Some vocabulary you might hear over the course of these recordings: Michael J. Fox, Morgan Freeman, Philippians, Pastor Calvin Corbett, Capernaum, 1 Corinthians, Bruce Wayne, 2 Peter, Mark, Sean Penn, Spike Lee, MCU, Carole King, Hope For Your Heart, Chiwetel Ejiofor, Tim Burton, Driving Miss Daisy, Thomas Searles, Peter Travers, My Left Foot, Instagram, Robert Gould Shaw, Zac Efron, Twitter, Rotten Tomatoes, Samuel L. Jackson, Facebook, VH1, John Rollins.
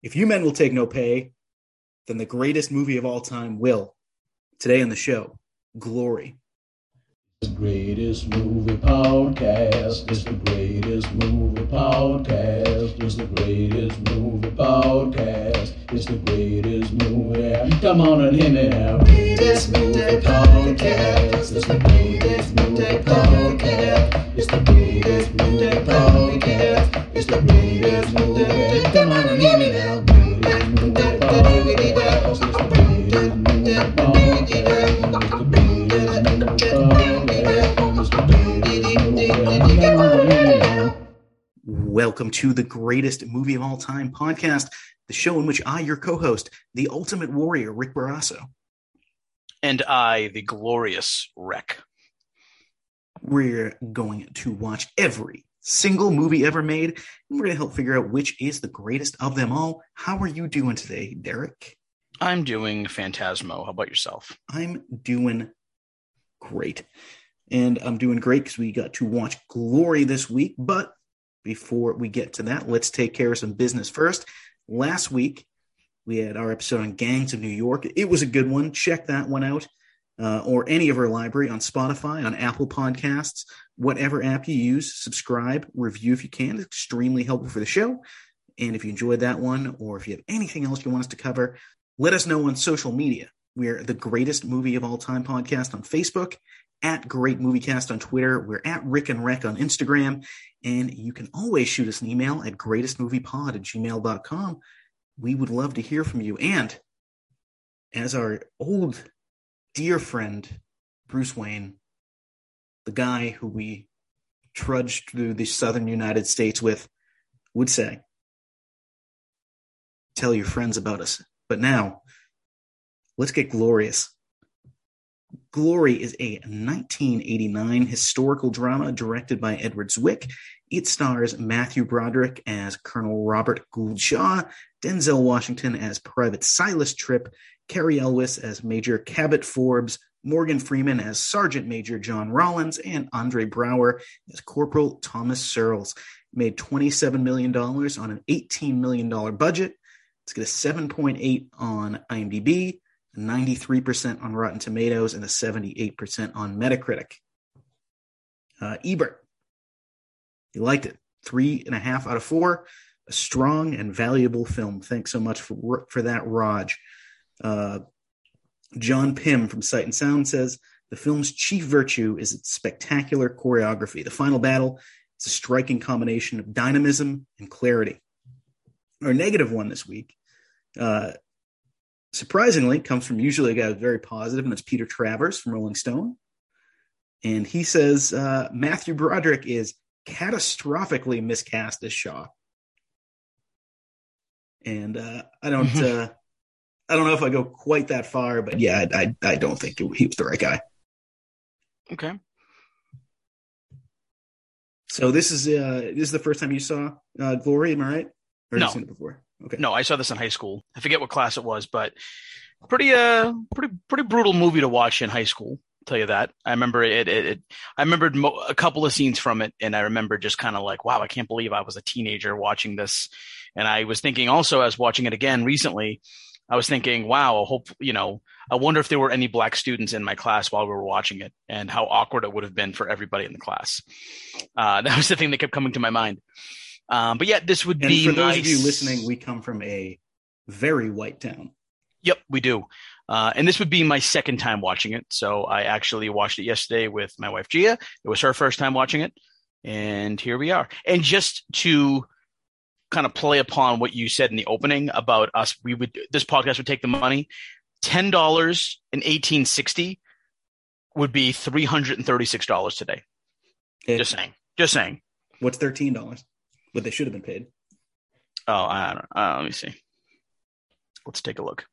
If you men will take no pay, then the greatest movie of all time will. Today on the show, Glory. The greatest movie podcast is the greatest movie podcast. It's the greatest movie podcast. It's the greatest movie. Come on and hear me now. Greatest movie podcast. It's the greatest movie podcast. It's the greatest movie podcast. It's the greatest movie. Come on and hear me now. Greatest movie podcast. It's the greatest movie podcast. Welcome to the Greatest Movie of All Time podcast, the show in which I, your co-host, the ultimate warrior, Rick Barrasso. And I, the glorious Rec. We're going to watch every single movie ever made, and we're going to help figure out which is the greatest of them all. How are you doing today, Derek? I'm doing Phantasmo. How about yourself? I'm doing great. And I'm doing great because we got to watch Glory this week. But before we get to that, let's take care of some business first. Last week, we had our episode on Gangs of New York. It was a good one. Check that one out. Or any of our library on Spotify, on Apple Podcasts, whatever app you use. Subscribe, review if you can. It's extremely helpful for the show. And if you enjoyed that one, or if you have anything else you want us to cover, let us know on social media. We're the Greatest Movie of All Time podcast on Facebook, at Great Moviecast on Twitter. We're at Rick and Rec on Instagram. And you can always shoot us an email at greatestmoviepod@gmail.com. We would love to hear from you. And as our old dear friend, Bruce Wayne, the guy who we trudged through the southern United States with, would say, tell your friends about us. But now, let's get glorious. Glory is a 1989 historical drama directed by Edward Zwick. It stars Matthew Broderick as Colonel Robert Gould Shaw, Denzel Washington as Private Silas Tripp, Cary Elwes as Major Cabot Forbes, Morgan Freeman as Sergeant Major John Rollins, and Andre Braugher as Corporal Thomas Searles. It made $27 million on an $18 million budget. It's got a 7.8 on IMDb, 93% on Rotten Tomatoes, and a 78% on Metacritic. Ebert, he liked it. 3.5 out of 4. A strong and valuable film. Thanks so much for that, Raj. John Pym from Sight and Sound says, the film's chief virtue is its spectacular choreography. The final battle is a striking combination of dynamism and clarity. Our negative one this week, surprisingly, comes from usually a guy who's very positive, and that's Peter Travers from Rolling Stone. And he says, Matthew Broderick is catastrophically miscast as Shaw. And I don't know if I go quite that far, but yeah, I don't think he was the right guy. Okay. So this is the first time you saw Glory, am I right? Or no. Seen it before? Okay. No, I saw this in high school. I forget what class it was, but pretty brutal movie to watch in high school. I'll tell you that. I remember it. I remembered a couple of scenes from it, and I remember just kind of like, wow, I can't believe I was a teenager watching this. And I was thinking, also, as watching it again recently, I was thinking, wow, I wonder if there were any black students in my class while we were watching it, and how awkward it would have been for everybody in the class. That was the thing that kept coming to my mind. But yeah, this would be nice. And for those of you listening, we come from a very white town. Yep, we do. And this would be my second time watching it. So I actually watched it yesterday with my wife, Gia. It was her first time watching it. And here we are. And just to kind of play upon what you said in the opening about us, this podcast would take the money. $10 in 1860 would be $336 today. Yeah. Just saying. What's $13? What they should have been paid. Oh, I don't know. Let me see. Let's take a look.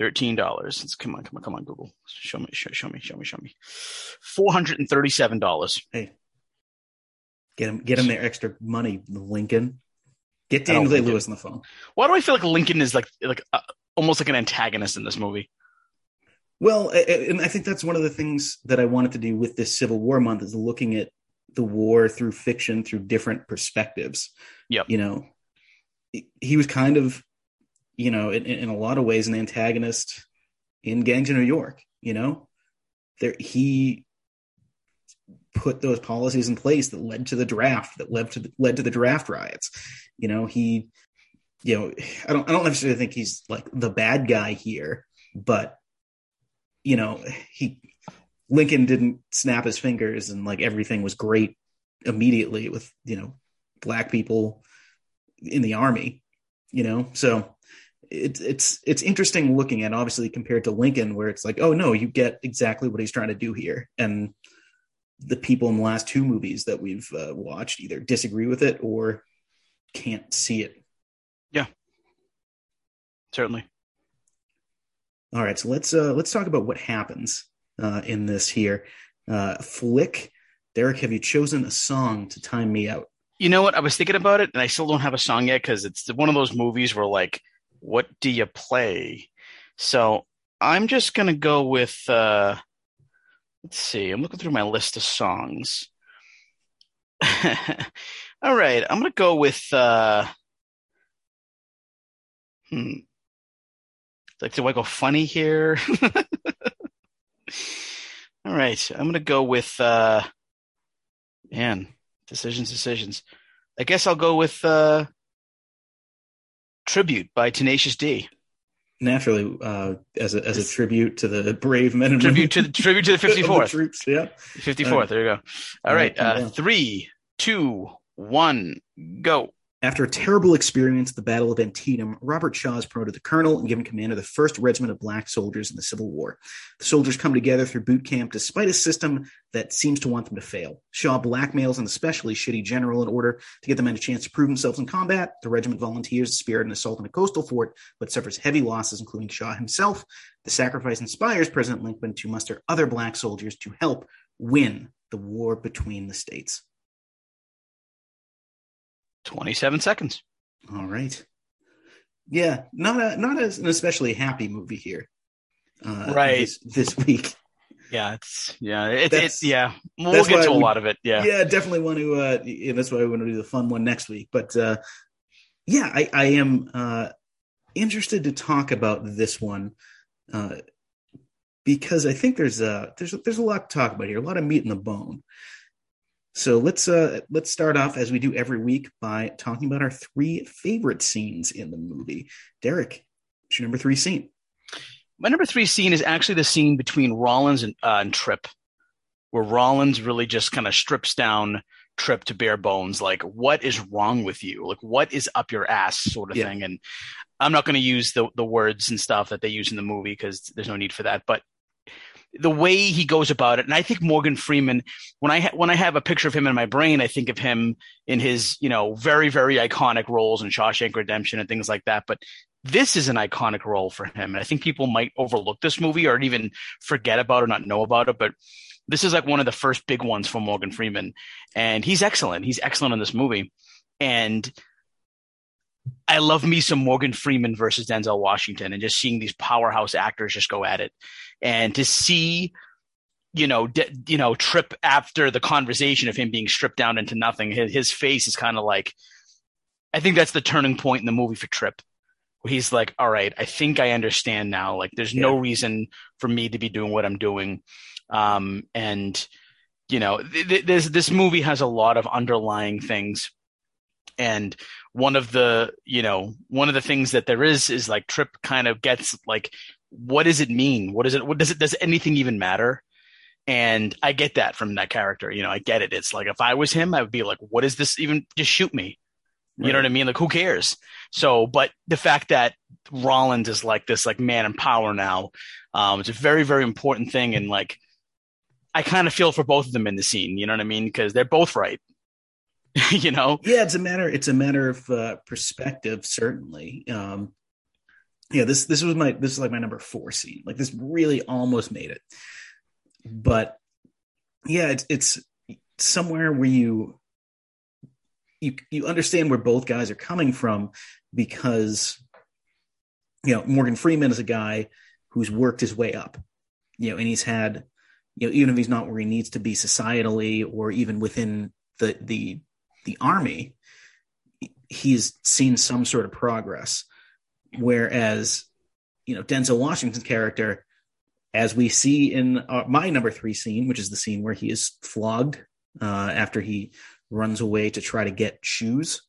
$13. Come on, Google. Show me. $437. Hey, get them their extra money, Lincoln. Get Daniel Day-Lewis on the phone. Why do I feel like Lincoln is like almost like an antagonist in this movie? Well, and I think that's one of the things that I wanted to do with this Civil War month is looking at the war through fiction, through different perspectives. Yeah. You know, he was kind of you know, in a lot of ways, an antagonist in Gangs of New York. You know, he put those policies in place that led to the draft, that led to the draft riots. You know, I don't necessarily think he's like the bad guy here, but you know, Lincoln didn't snap his fingers and like everything was great immediately with, you know, black people in the army, you know? So it's interesting looking at, obviously, compared to Lincoln, where it's like, oh no, you get exactly what he's trying to do here. And the people in the last two movies that we've watched either disagree with it or can't see it. Yeah, certainly. All right, so let's talk about what happens in this here flick. Derek, have you chosen a song to time me out? You know what? I was thinking about it, and I still don't have a song yet because it's one of those movies where, like, what do you play? So I'm just going to go with, let's see. I'm looking through my list of songs. All right, I'm going to go with, like, do I go funny here? All right, I'm going to go with, decisions. I guess I'll go with Tribute by Tenacious D. Naturally, as a tribute to the brave men and women. Tribute to the 54th. The troops, yeah. 54th, there you go. All right, 3, 2, 1, go. After a terrible experience at the Battle of Antietam, Robert Shaw is promoted to colonel and given command of the 1st Regiment of Black Soldiers in the Civil War. The soldiers come together through boot camp despite a system that seems to want them to fail. Shaw blackmails an especially shitty general in order to get the men a chance to prove themselves in combat. The regiment volunteers to spearhead an assault on a coastal fort, but suffers heavy losses, including Shaw himself. The sacrifice inspires President Lincoln to muster other black soldiers to help win the war between the states. 27 seconds. All right. Yeah, not an especially happy movie here. Right. This week. Yeah, we'll get to a lot of it. Yeah. Yeah, definitely want to. That's why we want to do the fun one next week. But I am interested to talk about this one because I think there's a lot to talk about here. A lot of meat in the bone. So let's start off, as we do every week, by talking about our 3 favorite scenes in the movie. Derek, what's your number 3 scene? My number 3 scene is actually the scene between Rollins and Tripp, where Rollins really just kind of strips down Tripp to bare bones. Like, what is wrong with you? Like, what is up your ass, sort of thing. And I'm not going to use the words and stuff that they use in the movie because there's no need for that. But the way he goes about it, and I think Morgan Freeman, when I have a picture of him in my brain, I think of him in his, you know, very, very iconic roles in Shawshank Redemption and things like that. But this is an iconic role for him, and I think people might overlook this movie or even forget about it or not know about it. But this is like one of the first big ones for Morgan Freeman, and he's excellent. He's excellent in this movie, and I love me some Morgan Freeman versus Denzel Washington, and just seeing these powerhouse actors just go at it. And to see, you know, Tripp after the conversation of him being stripped down into nothing, his face is kind of like, I think that's the turning point in the movie for Tripp, where he's like, all right, I think I understand now. Like, there's no reason for me to be doing what I'm doing. And, you know, this movie has a lot of underlying things. And one of the things that there is like Tripp kind of gets like, what does it mean? Does anything even matter? And I get that from that character. You know, I get it. It's like, if I was him, I would be like, what is this even? Just shoot me. You know what I mean? Like, who cares? So, but the fact that Rollins is like this, like, man in power now, it's a very, very important thing. And like, I kind of feel for both of them in the scene, you know what I mean? Cause they're both right. You know? Yeah. It's a matter of perspective, certainly. Yeah, this is like my number 4 scene. Like, this really almost made it, but yeah, it's somewhere where you understand where both guys are coming from, because, you know, Morgan Freeman is a guy who's worked his way up, you know, and he's had, you know, even if he's not where he needs to be societally or even within the army, he's seen some sort of progress. Whereas, you know, Denzel Washington's character, as we see in my number three scene, which is the scene where he is flogged after he runs away to try to get shoes.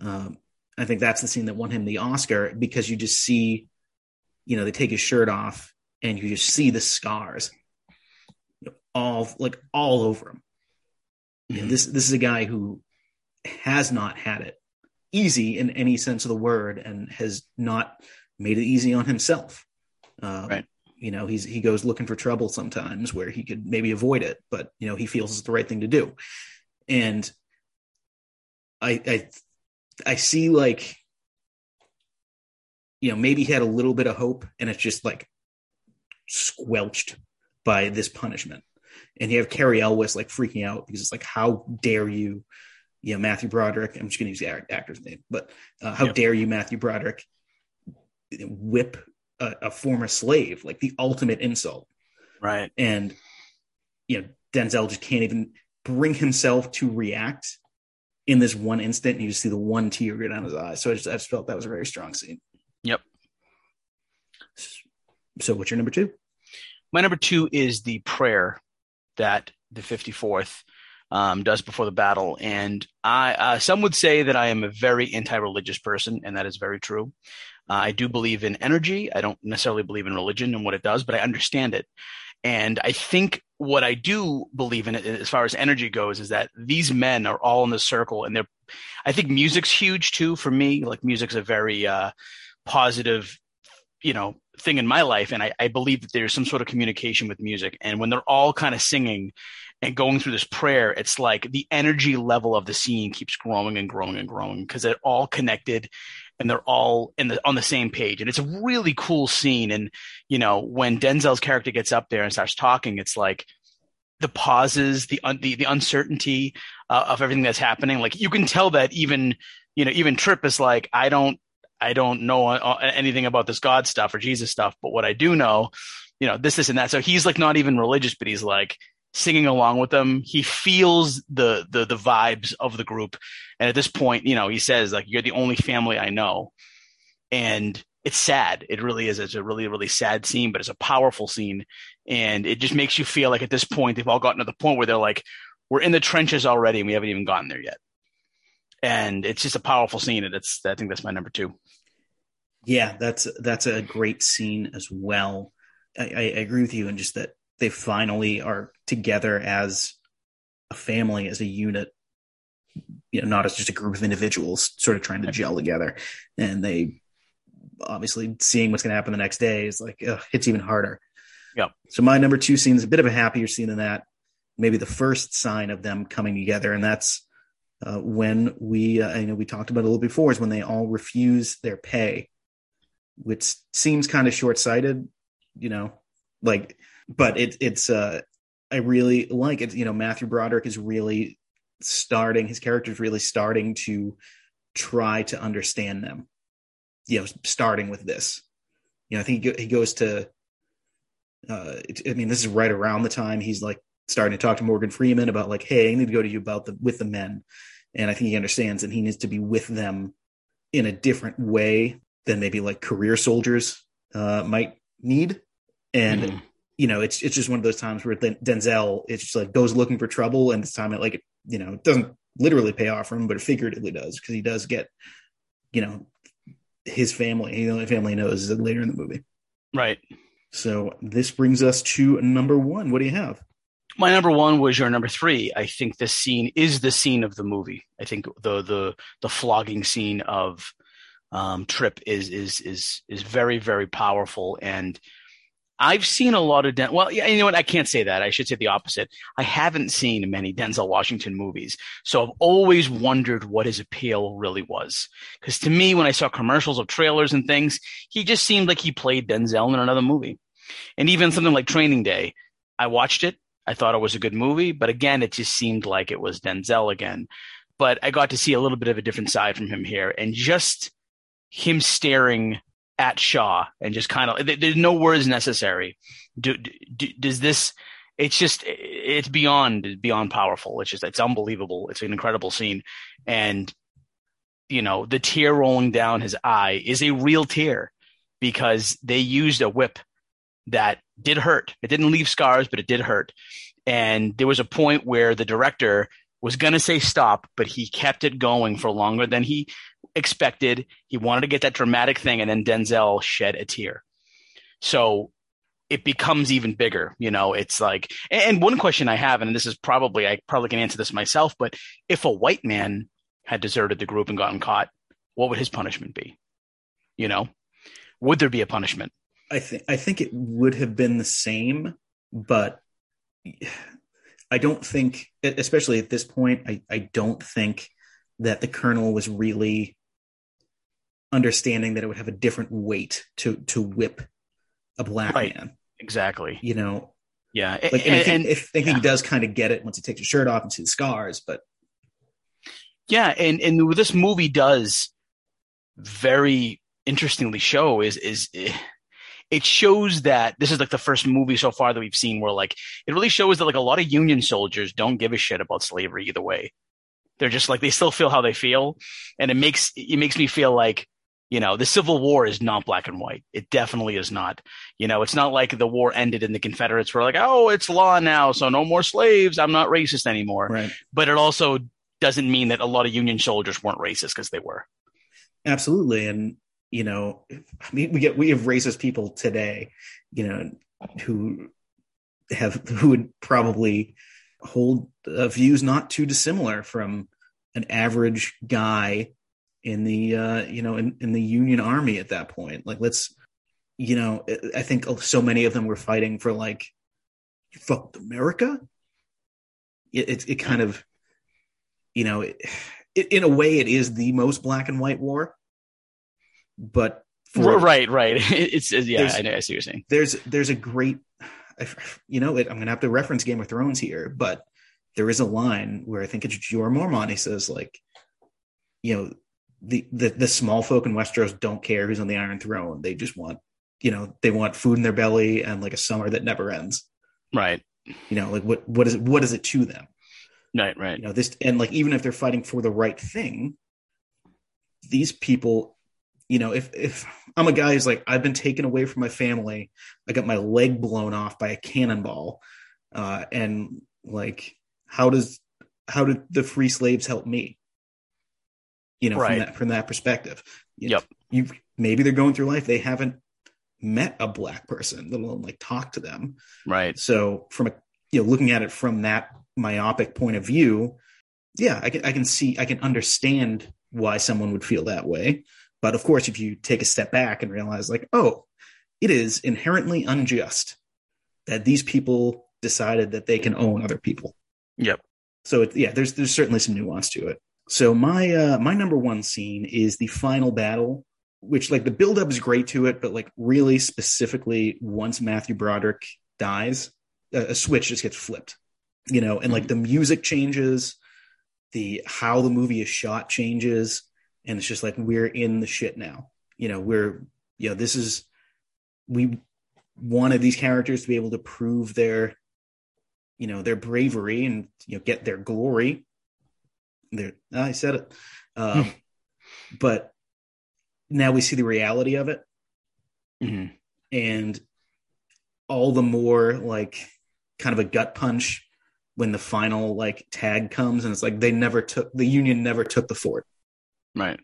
I think that's the scene that won him the Oscar, because you just see, you know, they take his shirt off and you just see the scars all over him. Mm-hmm. You know, this is a guy who has not had it easy in any sense of the word, and has not made it easy on himself. Right. You know, he goes looking for trouble sometimes where he could maybe avoid it, but, you know, he feels it's the right thing to do. And I see, like, you know, maybe he had a little bit of hope and it's just like squelched by this punishment. And you have Cary Elwes like freaking out because it's like, how dare you, you know, Matthew Broderick, I'm just going to use the actor's name, but how dare you, Matthew Broderick, whip a former slave, like the ultimate insult. Right. And, you know, Denzel just can't even bring himself to react in this one instant, and you just see the one tear go down his eye. So I just felt that was a very strong scene. Yep. So what's your number two? My number two is the prayer that the 54th does before the battle. And some would say that I am a very anti-religious person, and that is very true. I do believe in energy. I don't necessarily believe in religion and what it does, but I understand it. And I think what I do believe in, as far as energy goes, is that these men are all in the circle, and I think music's huge too for me. Like, music's a very positive, you know, thing in my life, and I believe that there's some sort of communication with music. And when they're all kind of singing and going through this prayer, it's like the energy level of the scene keeps growing and growing and growing, because they're all connected. And they're all on the same page. And it's a really cool scene. And, you know, when Denzel's character gets up there and starts talking, it's like the pauses, the uncertainty of everything that's happening. Like, you can tell that even Tripp is like, I don't know anything about this God stuff or Jesus stuff, but what I do know, you know, this and that. So he's like not even religious, but he's like singing along with them. He feels the vibes of the group. And at this point, you know, he says, like, you're the only family I know. And it's sad. It really is. It's a really, really sad scene, but it's a powerful scene. And it just makes you feel like at this point, they've all gotten to the point where they're like, we're in the trenches already and we haven't even gotten there yet. And it's just a powerful scene. And I think that's my number two. Yeah, that's a great scene as well. I agree with you. And just that they finally are together as a family, as a unit, you know, not as just a group of individuals sort of trying to gel together. And they obviously, seeing what's going to happen the next day is like, it's even harder. Yeah. So my number two scene is a bit of a happier scene than that. Maybe the first sign of them coming together. And that's when we talked about it a little before, is when they all refuse their pay, which seems kind of short-sighted, you know, like, but it's I really like it. You know, Matthew Broderick is really starting, his character is really starting to try to understand them, you know, starting with this. You know, I think he goes to, this is right around the time he's like starting to talk to Morgan Freeman about like, hey, I need to go to you about with the men. And I think he understands that he needs to be with them in a different way than maybe like career soldiers might need. And, mm-hmm. You know, it's just one of those times where Denzel, it's just like goes looking for trouble, and this time it, like, you know, it doesn't literally pay off for him, but it figuratively does, because he does get, you know, his family, the only family he knows, is later in the movie. Right. So this brings us to number one. What do you have? My number one was your number three. I think this scene is the scene of the movie. I think the flogging scene of Tripp is very, very powerful. And I've seen a lot of well, you know what? I can't say that. I should say the opposite. I haven't seen many Denzel Washington movies, so I've always wondered what his appeal really was. Because to me, when I saw commercials of trailers and things, he just seemed like he played Denzel in another movie. And even something like Training Day, I watched it. I thought it was a good movie, but again, it just seemed like it was Denzel again. But I got to see a little bit of a different side from him here, and just him staring at Shaw and just kind of, there's no words necessary. Does this? It's just, it's beyond powerful. It's just, it's unbelievable. It's an incredible scene, and you know, the tear rolling down his eye is a real tear because they used a whip that did hurt. It didn't leave scars, but it did hurt. And there was a point where the director was going to say stop, but he kept it going for longer than he expected. He wanted to get that dramatic thing. And then Denzel shed a tear. So it becomes even bigger. You know, it's like, and one question I have, and this is probably, I probably can answer this myself, but if a white man had deserted the group and gotten caught, what would his punishment be? You know, would there be a punishment? I think it would have been the same, but I don't think, especially at this point, I don't think that the colonel was really understanding that it would have a different weight to whip a black man. Exactly. You know? Yeah. Like, and I think he does kind of get it once he takes his shirt off and sees the scars, but. Yeah. And what this movie does very interestingly show is it shows that this is like the first movie so far that we've seen where like it really shows that like a lot of Union soldiers don't give a shit about slavery either way. They're just like, they still feel how they feel. And it makes me feel like, you know, the Civil War is not black and white. It definitely is not. You know, it's not like the war ended and the Confederates were like, oh, it's law now, so no more slaves. I'm not racist anymore. Right. But it also doesn't mean that a lot of Union soldiers weren't racist, because they were. Absolutely. And, you know, I mean, we have racist people today, you know, who would probably hold views not too dissimilar from an average guy in the, you know, in the Union Army at that point. Like, let's, you know, I think so many of them were fighting for like, you fucked America. It kind of, you know, it, in a way it is the most black and white war, but. Right. It's yeah, I know. I see what you're saying. There's a great, you know, I'm going to have to reference Game of Thrones here, but there is a line where I think it's Jor Mormont. He says like, you know, the small folk in Westeros don't care who's on the Iron Throne. They just want, you know, they want food in their belly and like a summer that never ends. Right. You know, like what is it to them? Right. You know, this, and like, even if they're fighting for the right thing, these people, you know, if I'm a guy who's like, I've been taken away from my family, I got my leg blown off by a cannonball. And like, how did the free slaves help me? You know, right. from that perspective. Yep. Maybe they're going through life, they haven't met a black person, let alone like talk to them. Right. So from a, you know, looking at it from that myopic point of view, yeah, I can understand why someone would feel that way. But of course, if you take a step back and realize like, oh, it is inherently unjust that these people decided that they can own other people. Yep. So there's certainly some nuance to it. So my number one scene is the final battle, which like the buildup is great to it, but like really specifically once Matthew Broderick dies, a switch just gets flipped, you know, and like the music changes, how the movie is shot changes, and it's just like, we're in the shit now, you know, we wanted these characters to be able to prove their, you know, their bravery and, you know, get their glory. I said it. But now we see the reality of it. Mm-hmm. And all the more like kind of a gut punch when the final like tag comes and it's like, the Union never took the fort. Right.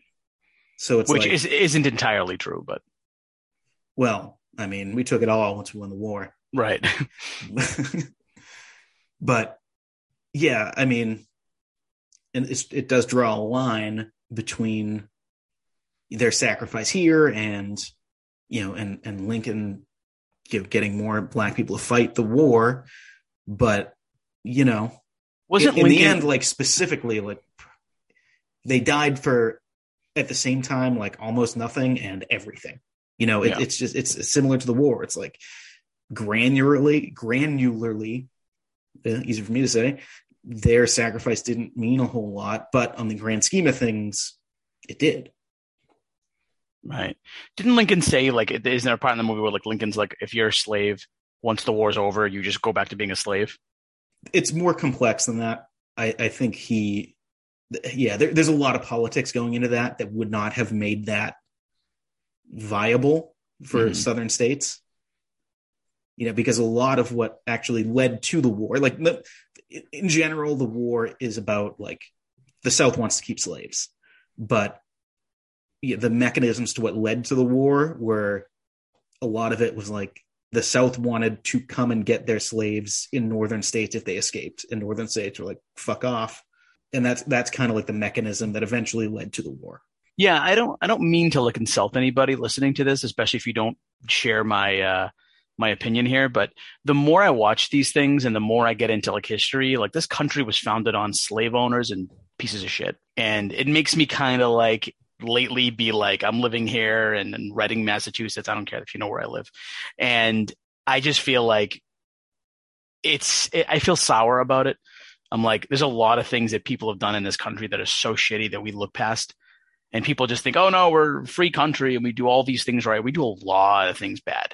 So it's which like, isn't entirely true, but. Well, I mean, we took it all once we won the war. Right. But yeah, I mean, and it does draw a line between their sacrifice here and, you know, and Lincoln, you know, getting more black people to fight the war. But, you know, wasn't in the end, like specifically, like they died for at the same time, like almost nothing and everything, you know, it's just, it's similar to the war. It's like granularly, easy for me to say, their sacrifice didn't mean a whole lot, but on the grand scheme of things, it did. Right. Didn't Lincoln say, like, isn't there a part in the movie where like Lincoln's like, if you're a slave, once the war's over, you just go back to being a slave? It's more complex than that. I think he yeah, there's a lot of politics going into that would not have made that viable for Southern states, you know, because a lot of what actually led to the war, like in general, the war is about like the South wants to keep slaves, but yeah, the mechanisms to what led to the war were a lot of it was like the South wanted to come and get their slaves in northern states if they escaped, and northern states were like, fuck off. And that's kind of like the mechanism that eventually led to the war. Yeah, I don't mean to insult anybody listening to this, especially if you don't share my my opinion here. But the more I watch these things and the more I get into history, this country was founded on slave owners and pieces of shit. And it makes me kind of lately be I'm living here in Reading, Massachusetts. I don't care if you know where I live. And I just feel I feel sour about it. I'm there's a lot of things that people have done in this country that are so shitty that we look past. And people just think, oh, no, we're a free country and we do all these things right. We do a lot of things bad.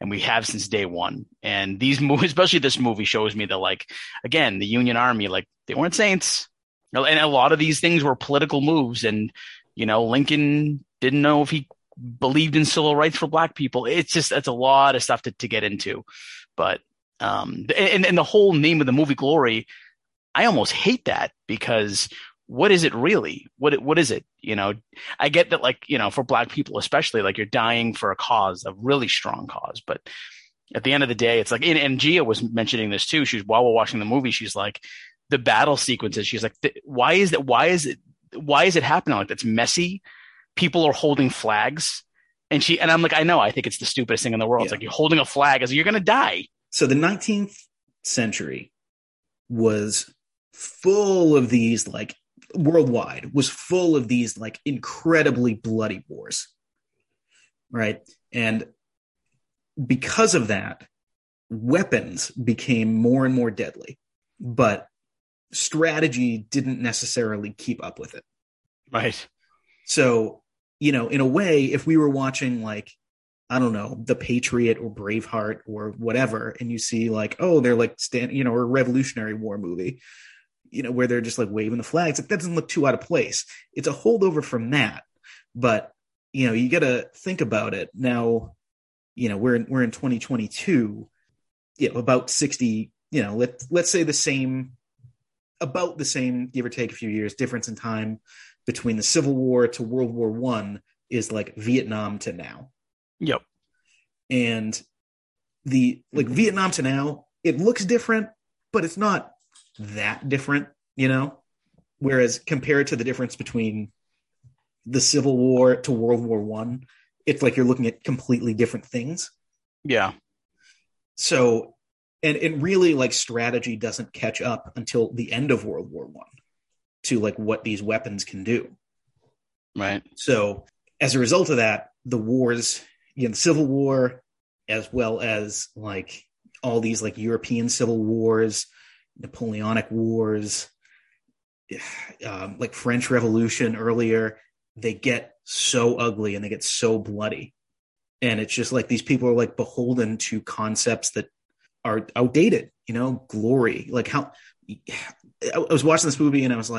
And we have since day one. And these movies, especially this movie, shows me that, again, the Union Army, they weren't saints. And a lot of these things were political moves. And, Lincoln didn't know if he believed in civil rights for black people. It's just, that's a lot of stuff to get into. But and the whole name of the movie, Glory, I almost hate that because what is it really? What is it? I get that, for black people, especially, you're dying for a cause, a really strong cause. But at the end of the day, it's and Gia was mentioning this too. She's while we're watching the movie, she's the battle sequences. She's why is that? Why is it happening? That's messy. People are holding flags. And I'm I know, I think it's the stupidest thing in the world. Yeah. It's you're holding a flag as you're going to die. So the 19th century was full of these worldwide was full of these incredibly bloody wars, right? And because of that, weapons became more and more deadly, but strategy didn't necessarily keep up with it, right? So in a way, if we were watching I don't know, The Patriot or Braveheart or whatever, and you see oh, they're or a Revolutionary War movie, where they're just waving the flags. That doesn't look too out of place. It's a holdover from that. But, you got to think about it. Now, we're in 2022, about 60, let's say about the same, give or take a few years, difference in time between the Civil War to World War I is Vietnam to now. Yep. And the Vietnam to now, it looks different, but it's not that different, whereas compared to the difference between the Civil War to World War One, it's you're looking at completely different things. Yeah. So, and really strategy doesn't catch up until the end of World War One to what these weapons can do. Right. So as a result of that, the wars, the Civil War, as well as all these European civil wars, Napoleonic Wars, French Revolution earlier, they get so ugly and they get so bloody. And it's just these people are beholden to concepts that are outdated, glory. I was watching this movie and I was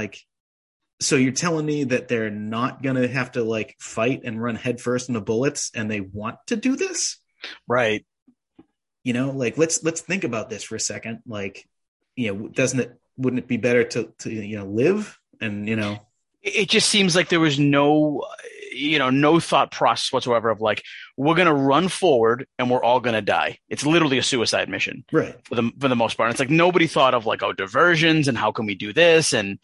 so you're telling me that they're not going to have to fight and run headfirst into bullets and they want to do this? Right. Let's think about this for a second. Wouldn't it be better to live? And it just seems there was no no thought process whatsoever of we're gonna run forward and we're all gonna die. It's literally a suicide mission, right? For the most part, and it's nobody thought of diversions and how can we do this, and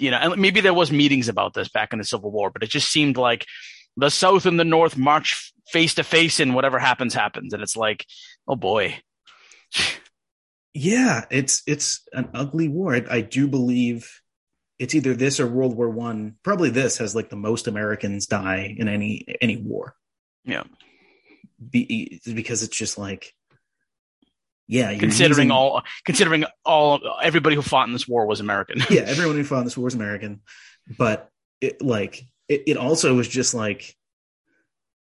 and maybe there was meetings about this back in the Civil War, but it just seemed the South and the North march face to face and whatever happens, and it's oh boy. Yeah, it's an ugly war. I do believe it's either this or World War One. Probably this has the most Americans die in any war. Yeah, because it's just considering everybody who fought in this war was American. Yeah, everyone who fought in this war was American, but it also was just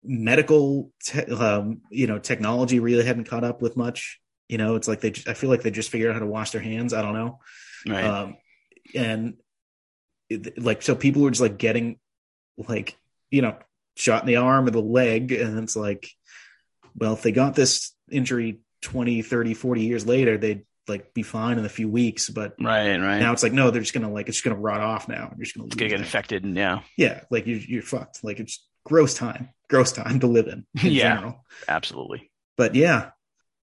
medical technology really hadn't caught up with much. It's I feel they just figured out how to wash their hands. I don't know. Right. And like, so people were just like getting like, you know, shot in the arm or the leg. And it's like, well, if they got this injury 20, 30, 40 years later, they'd like be fine in a few weeks. But right. Now it's like, no, they're just going to like, it's just going to rot off now. You're just going to get infected. And yeah. Like you're fucked. Like it's gross time to live in yeah, general. Absolutely. But yeah,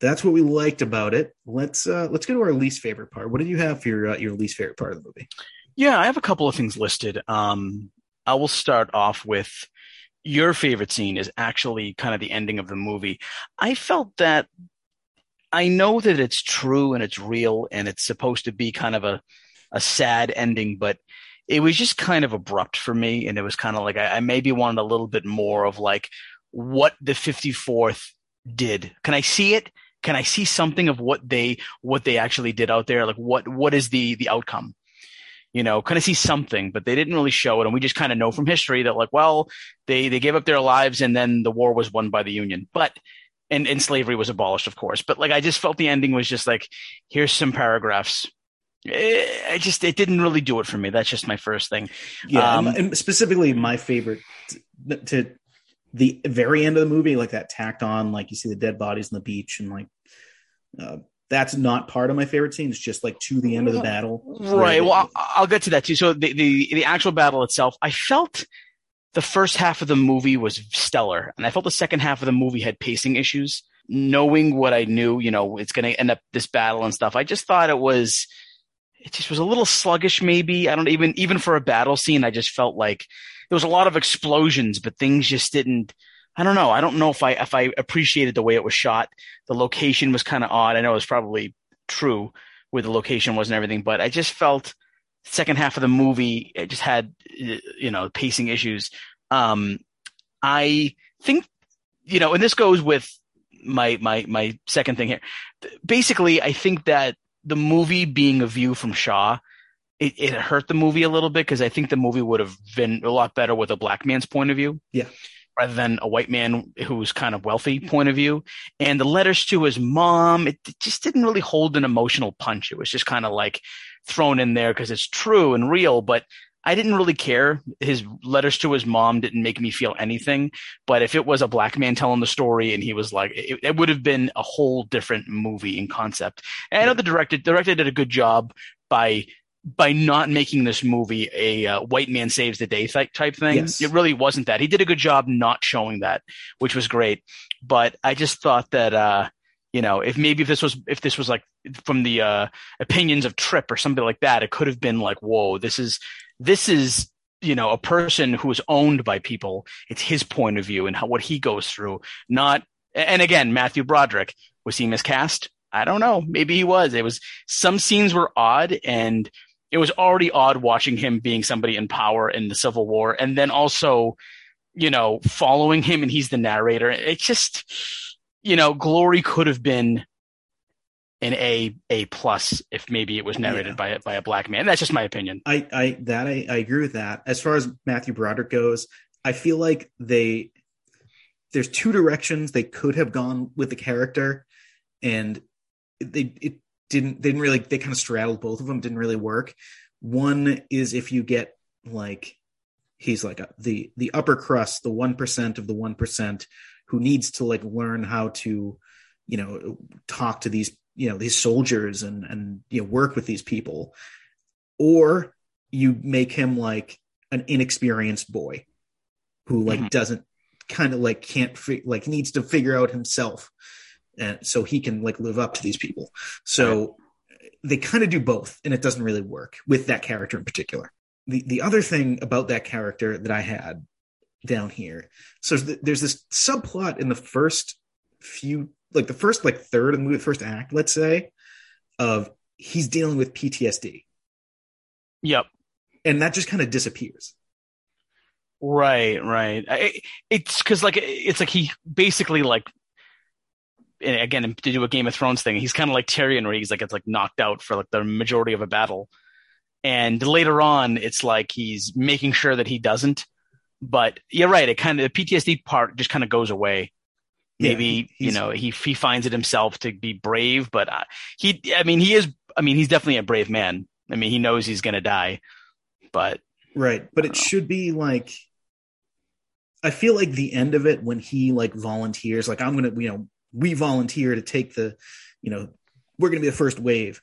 that's what we liked about it. Let's go to our least favorite part. What did you have for your least favorite part of the movie? Yeah, I have a couple of things listed. I will start off with your favorite scene is actually kind of the ending of the movie. I felt that I know that it's true and it's real and it's supposed to be kind of a sad ending, but it was just kind of abrupt for me. And it was kind of like I maybe wanted a little bit more of like what the 54th did. Can I see it? Can I see something of what they actually did out there? Like what is the outcome? You know, kind of see something, but they didn't really show it. And we just kind of know from history that like, well, they gave up their lives and then the war was won by the Union, and slavery was abolished, of course. But like, I just felt the ending was just like, here's some paragraphs. It didn't really do it for me. That's just my first thing. Yeah. And specifically my favorite to the very end of the movie, like that tacked on, like you see the dead bodies on the beach and like, that's not part of my favorite scene. It's just like to the end of the battle. Right. Well, I'll get to that too. So the actual battle itself, I felt the first half of the movie was stellar. And I felt the second half of the movie had pacing issues. Knowing what I knew, you know, it's going to end up this battle and stuff. I just thought it just was a little sluggish maybe. I don't even for a battle scene, I just felt like there was a lot of explosions, but things just didn't. I don't know. I don't know if I appreciated the way it was shot. The location was kind of odd. I know it was probably true where the location was and everything, but I just felt the second half of the movie, it just had, you know, pacing issues. I think, you know, and this goes with my second thing here. Basically, I think that the movie being a view from Shaw, it hurt the movie a little bit because I think the movie would have been a lot better with a black man's point of view. Yeah. Rather than a white man who's kind of wealthy point of view. And the letters to his mom, it just didn't really hold an emotional punch. It was just kind of like thrown in there because it's true and real, but I didn't really care. His letters to his mom didn't make me feel anything. But if it was a black man telling the story and he was like, it would have been a whole different movie in concept. And I know the director did a good job by not making this movie a white man saves the day type thing. Yes. It really wasn't that. He did a good job not showing that, which was great. But I just thought that, you know, if this was like from the opinions of Tripp or something like that, it could have been like, whoa, this is, you know, a person who is owned by people. It's his point of view and what he goes through. Not, and again, Matthew Broderick, was he miscast? I don't know. Maybe he was. It was, some scenes were odd, and it was already odd watching him being somebody in power in the Civil War. And then also, you know, following him and he's the narrator. It just, you know, Glory could have been an A plus if maybe it was narrated by a black man. That's just my opinion. I agree with that. As far as Matthew Broderick goes, I feel like there's two directions they could have gone with the character, and they kind of straddled both of them, didn't really work. One is if you get like, he's like the upper crust, the 1% of the 1% who needs to like learn how to, you know, talk to these, you know, these soldiers and, you know, work with these people. Or you make him like an inexperienced boy who like doesn't kind of like needs to figure out himself. And so he can like live up to these people. So they kind of do both, and it doesn't really work with that character in particular. The other thing about that character that I had down here. So there's this subplot in the first few, like the first like third of the movie, the first act, let's say, of he's dealing with PTSD. Yep. And that just kind of disappears. Right. It's because like, it's like he basically like, and again, to do a Game of Thrones thing, he's kind of like Tyrion, where he's like, it's like knocked out for like the majority of a battle. And later on, it's like he's making sure that he doesn't. But you're right. It kind of, the PTSD part just kind of goes away. Maybe, yeah, you know, he finds it himself to be brave, but he's definitely a brave man. I mean, he knows he's going to die, but Right. But it should be like, I feel like the end of it when he like volunteers, like I'm going to, you know, we volunteer to take the, you know, we're going to be the first wave.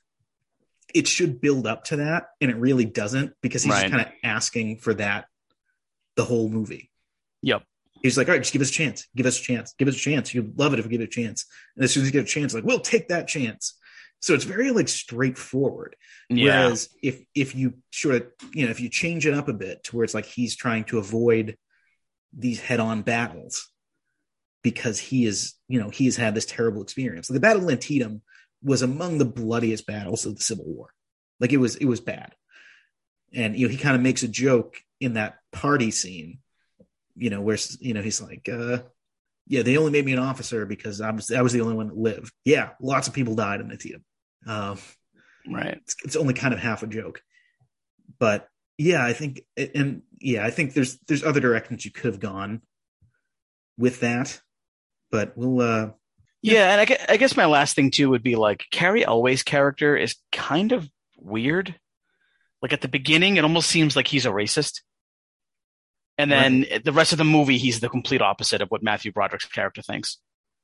It should build up to that. And it really doesn't, because he's just kind of asking for that the whole movie. Yep. He's like, all right, just give us a chance. Give us a chance. Give us a chance. You'd love it if we give it a chance. And as soon as you get a chance, like, we'll take that chance. So it's very like straightforward. Yeah. Whereas if you sort of, you know, if you change it up a bit to where it's like, he's trying to avoid these head-on battles because he is, you know, he's had this terrible experience. Like the Battle of Antietam was among the bloodiest battles of the Civil War. Like it was bad. And, you know, he kind of makes a joke in that party scene, you know, where, you know, he's like, yeah, they only made me an officer because I was the only one that lived. Yeah, lots of people died in Antietam. Right. It's only kind of half a joke. But yeah, I think there's other directions you could have gone with that. But we'll yeah, and I guess my last thing too would be like Cary Elwes' character is kind of weird. Like at the beginning, it almost seems like he's a racist. And then the rest of the movie, he's the complete opposite of what Matthew Broderick's character thinks.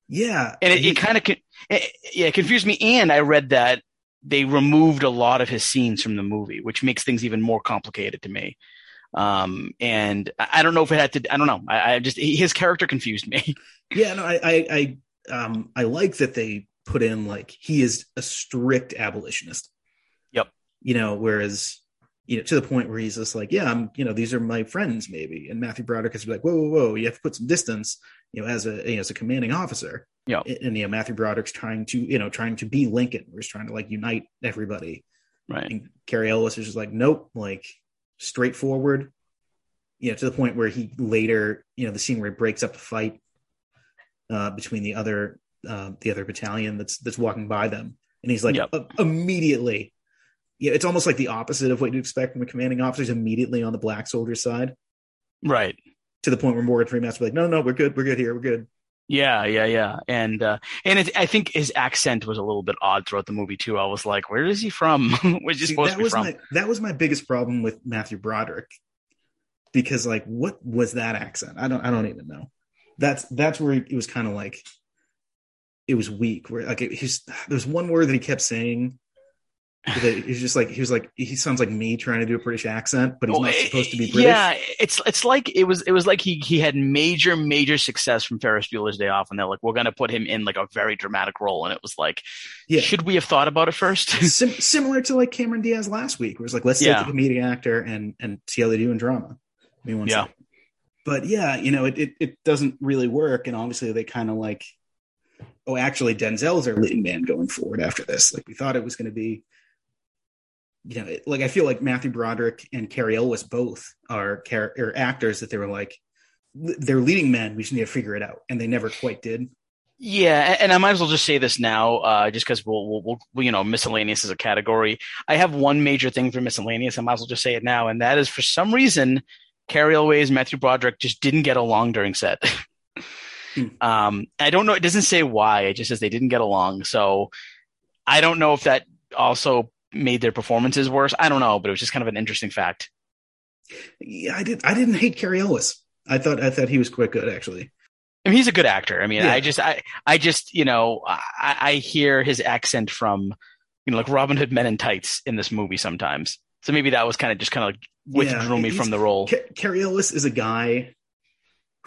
Yeah. And it confused me. And I read that they removed a lot of his scenes from the movie, which makes things even more complicated to me. And I don't know if it had to, I don't know. His character confused me. Yeah, no, I like that they put in like, he is a strict abolitionist. Yep. You know, whereas, you know, to the point where he's just like, yeah, I'm, you know, these are my friends, maybe. And Matthew Broderick is like, whoa, you have to put some distance, you know, as a commanding officer. Yeah. And, you know, Matthew Broderick's trying to be Lincoln. We're just trying to like unite everybody. Right. And Cary Elwes is just like, nope, like straightforward, you know, to the point where he later, you know, the scene where he breaks up the fight between the other battalion that's walking by them. And he's like, yep. Immediately. Yeah, it's almost like the opposite of what you expect from a commanding officer. He's immediately on the black soldier's side. Right. To the point where Morgan Freeman has to be like, no, we're good here, we're good. Yeah. And I think his accent was a little bit odd throughout the movie, too. I was like, where is he from? Where's he supposed to be from? That was my biggest problem with Matthew Broderick. Because, like, what was that accent? I don't even know. That's where it was kind of like, it was weak. Where like there's one word that he kept saying. He's just like he sounds like me trying to do a British accent, but he's not supposed to be British. Yeah, it's like it was like he had major success from Ferris Bueller's Day Off, and they're like, we're going to put him in like a very dramatic role, and it was like, Should we have thought about it first? Similar to like Cameron Diaz last week, where it's like, let's take a comedic actor and see how they do in drama. I mean, second. But yeah, you know, it doesn't really work, and obviously they kind of like, oh, actually Denzel's our leading man going forward after this. Like we thought it was going to be. You know, like I feel like Matthew Broderick and Cary Elwes both are actors that they were like, they're leading men. We just need to figure it out, and they never quite did. Yeah, and I might as well just say this now, just because we'll you know, miscellaneous is a category. I have one major thing for miscellaneous. I might as well just say it now, and that is for some reason, Cary Elwes and Matthew Broderick just didn't get along during set. I don't know. It doesn't say why. It just says they didn't get along. So I don't know if that also made their performances worse. I don't know, but it was just kind of an interesting fact. Yeah, I didn't hate Cary Elwes. I thought he was quite good, actually. I mean, he's a good actor. I mean, yeah. I just, you know, I hear his accent from, you know, like Robin Hood Men in Tights in this movie sometimes. So maybe that was kind of withdrew me from the role. Cary Elwes is a guy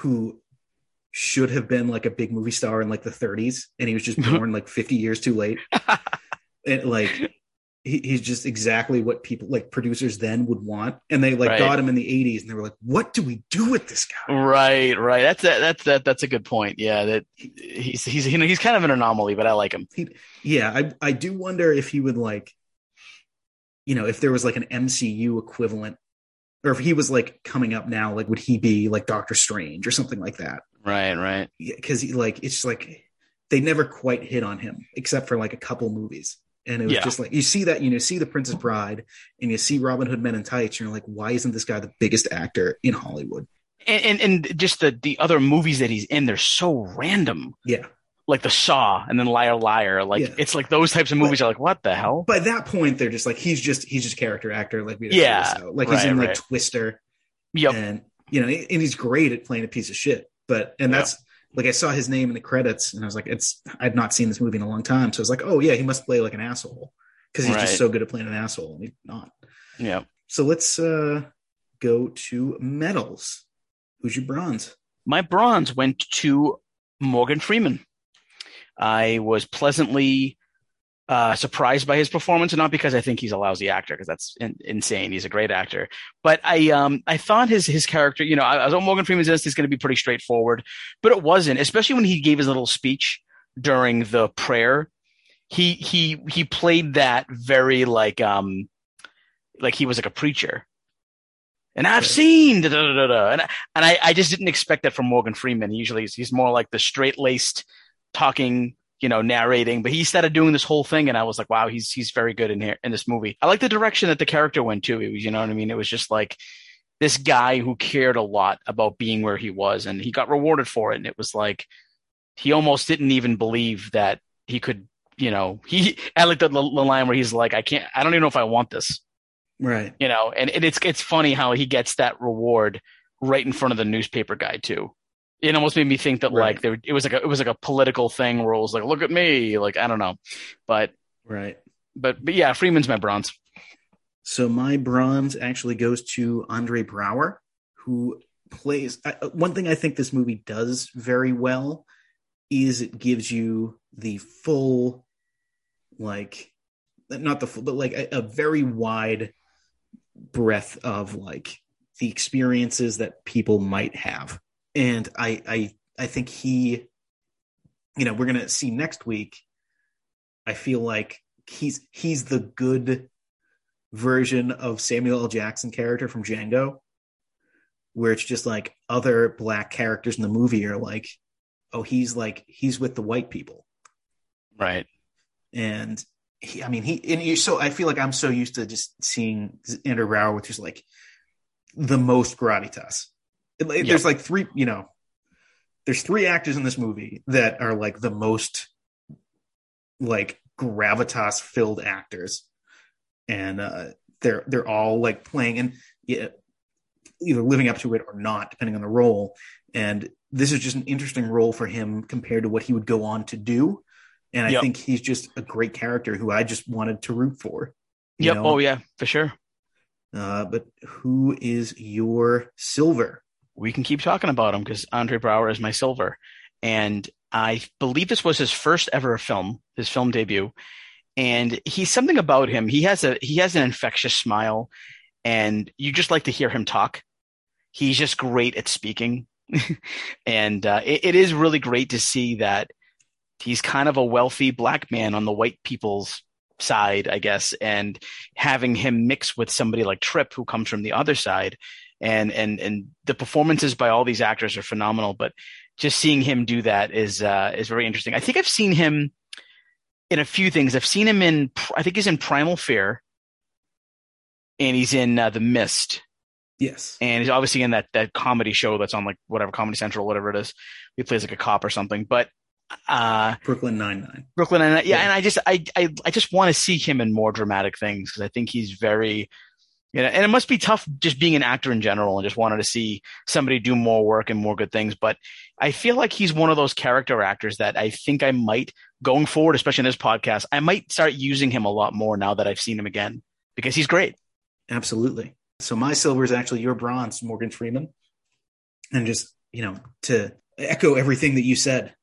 who should have been like a big movie star in like the 30s, and he was just born like 50 years too late. And like, he's just exactly what people like producers then would want. And they like got him in the 80s and they were like, what do we do with this guy? Right. That's a good point. Yeah. That he's, you know, he's kind of an anomaly, but I like him. I do wonder if he would like, you know, if there was like an MCU equivalent, or if he was like coming up now, like, would he be like Doctor Strange or something like that? Right. Yeah, cause he like, it's like, they never quite hit on him except for like a couple movies. And it was just like, you see that, you know, see The Princess Bride and you see Robin Hood Men in Tights. And you're like, why isn't this guy the biggest actor in Hollywood? And just the other movies that he's in, they're so random. Yeah. like the Saw and then Liar Liar. Like it's like those types of movies are like, what the hell? By that point, they're just like, he's just character actor. Like, we don't know. Like he's in like Twister. Yep. And, you know, and he's great at playing a piece of shit. But, and that's like, I saw his name in the credits and I was like, I'd not seen this movie in a long time. So I was like, oh yeah, he must play like an asshole because he's just so good at playing an asshole. And he's not. Yeah. So let's go to medals. Who's your bronze? My bronze went to Morgan Freeman. I was pleasantly surprised by his performance, and not because I think he's a lousy actor, because that's insane. He's a great actor, but I thought his character, you know, I was on Morgan Freeman's list. It's going to be pretty straightforward, but it wasn't. Especially when he gave his little speech during the prayer, he played that very like he was like a preacher. And I've seen da, da, da, da, da. And I just didn't expect that from Morgan Freeman. Usually he's more like the straight-laced talking, you know, narrating, but he started doing this whole thing. And I was like, wow, he's very good in here in this movie. I like the direction that the character went to. It was, you know what I mean? It was just like this guy who cared a lot about being where he was, and he got rewarded for it. And it was like, he almost didn't even believe that he could, you know, I like the line where he's like, I don't even know if I want this. Right. You know, and it's funny how he gets that reward right in front of the newspaper guy too. It almost made me think that like it was like a political thing where it was like, look at me, like I don't know. But But yeah, Freeman's my bronze. So my bronze actually goes to Andre Braugher, who plays one thing I think this movie does very well is it gives you the full, like not the full, but like a very wide breadth of like the experiences that people might have. And I think he, you know, we're going to see next week. I feel like he's the good version of Samuel L. Jackson character from Django, where it's just like other black characters in the movie are like, oh, he's with the white people. Right. And I feel like I'm so used to just seeing Andrew Rauer with just like the most gravitas. There's like three, you know, there's three actors in this movie that are like the most like gravitas filled actors. And they're all like playing and either living up to it or not, depending on the role. And this is just an interesting role for him compared to what he would go on to do. And I think he's just a great character who I just wanted to root for. Yep. Know? Oh, yeah, for sure. But who is your silver? We can keep talking about him because Andre Braugher is my silver. And I believe this was his first ever film, his film debut. And he's something about him. He has an infectious smile, and you just like to hear him talk. He's just great at speaking. And it is really great to see that. He's kind of a wealthy black man on the white people's side, I guess, and having him mix with somebody like Tripp, who comes from the other side, and the performances by all these actors are phenomenal. But just seeing him do that is very interesting. I think I've seen him in a few things. I've seen him in, I think he's in Primal Fear, and he's in The Mist. Yes, and he's obviously in that comedy show that's on like whatever Comedy Central, whatever it is. He plays like a cop or something, but. Brooklyn Nine-Nine. Yeah, and I just want to see him in more dramatic things because I think he's very, you know, and it must be tough just being an actor in general and just wanted to see somebody do more work and more good things. But I feel like he's one of those character actors that I think I might, going forward, especially in this podcast, I might start using him a lot more now that I've seen him again because he's great. Absolutely. So my silver is actually your bronze, Morgan Freeman, and just, you know, to echo everything that you said.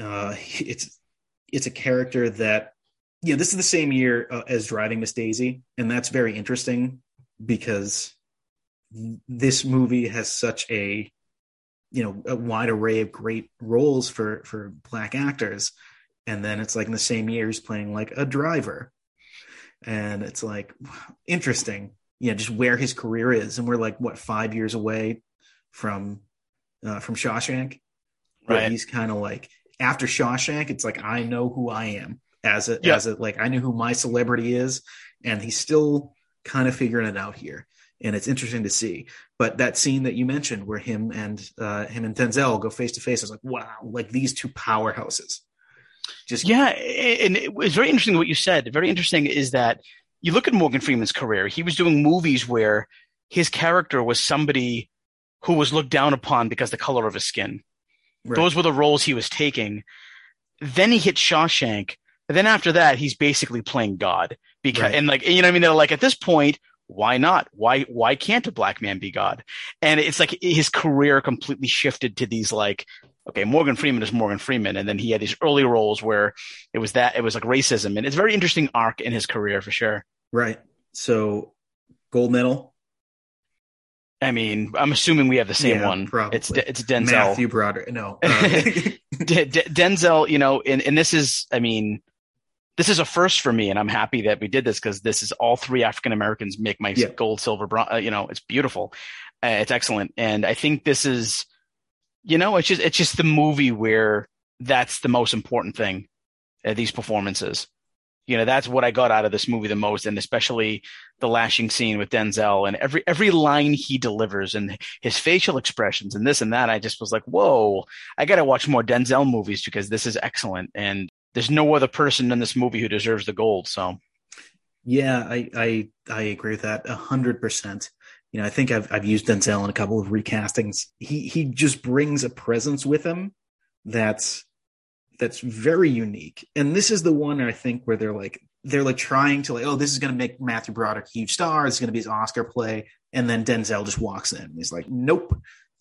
It's a character that, you know, this is the same year as Driving Miss Daisy. And that's very interesting because this movie has such a, you know, a wide array of great roles for black actors. And then it's like in the same year he's playing like a driver, and it's like interesting, you know, just where his career is. And we're like, what, 5 years away from Shawshank, right? Where he's kind of like, after Shawshank, it's like, I know who I am as a, I knew who my celebrity is, and he's still kind of figuring it out here. And it's interesting to see, but that scene that you mentioned where him and Denzel go face to face, I was like, wow, like these two powerhouses, And it was very interesting what you said. Very interesting is that you look at Morgan Freeman's career. He was doing movies where his character was somebody who was looked down upon because of the color of his skin. Right. Those were the roles he was taking. Then he hit Shawshank. And then after that, he's basically playing God. Because right. And like, you know what I mean? They're like, at this point, why not? Why can't a black man be God? And it's like his career completely shifted to these like, okay, Morgan Freeman is Morgan Freeman. And then he had these early roles where it was like racism. And it's a very interesting arc in his career for sure. Right. So gold medal. I mean, I'm assuming we have the same one. Probably. It's Denzel. Matthew Broderick. No. Denzel, you know, and this is, I mean, this is a first for me, and I'm happy that we did this because this is all three African Americans make my gold, silver, bronze. You know, it's beautiful. It's excellent. And I think this is, you know, it's just the movie where that's the most important thing, these performances. You know, that's what I got out of this movie the most, and especially the lashing scene with Denzel and every line he delivers and his facial expressions and this and that. I just was like, whoa, I got to watch more Denzel movies because this is excellent. And there's no other person in this movie who deserves the gold. So, yeah, I agree with that 100%. You know, I think I've used Denzel in a couple of recastings. He just brings a presence with him that's very unique. And this is the one I think where they're like trying to like, oh, this is going to make Matthew Broderick a huge star. It's going to be his Oscar play. And then Denzel just walks in. He's like, nope,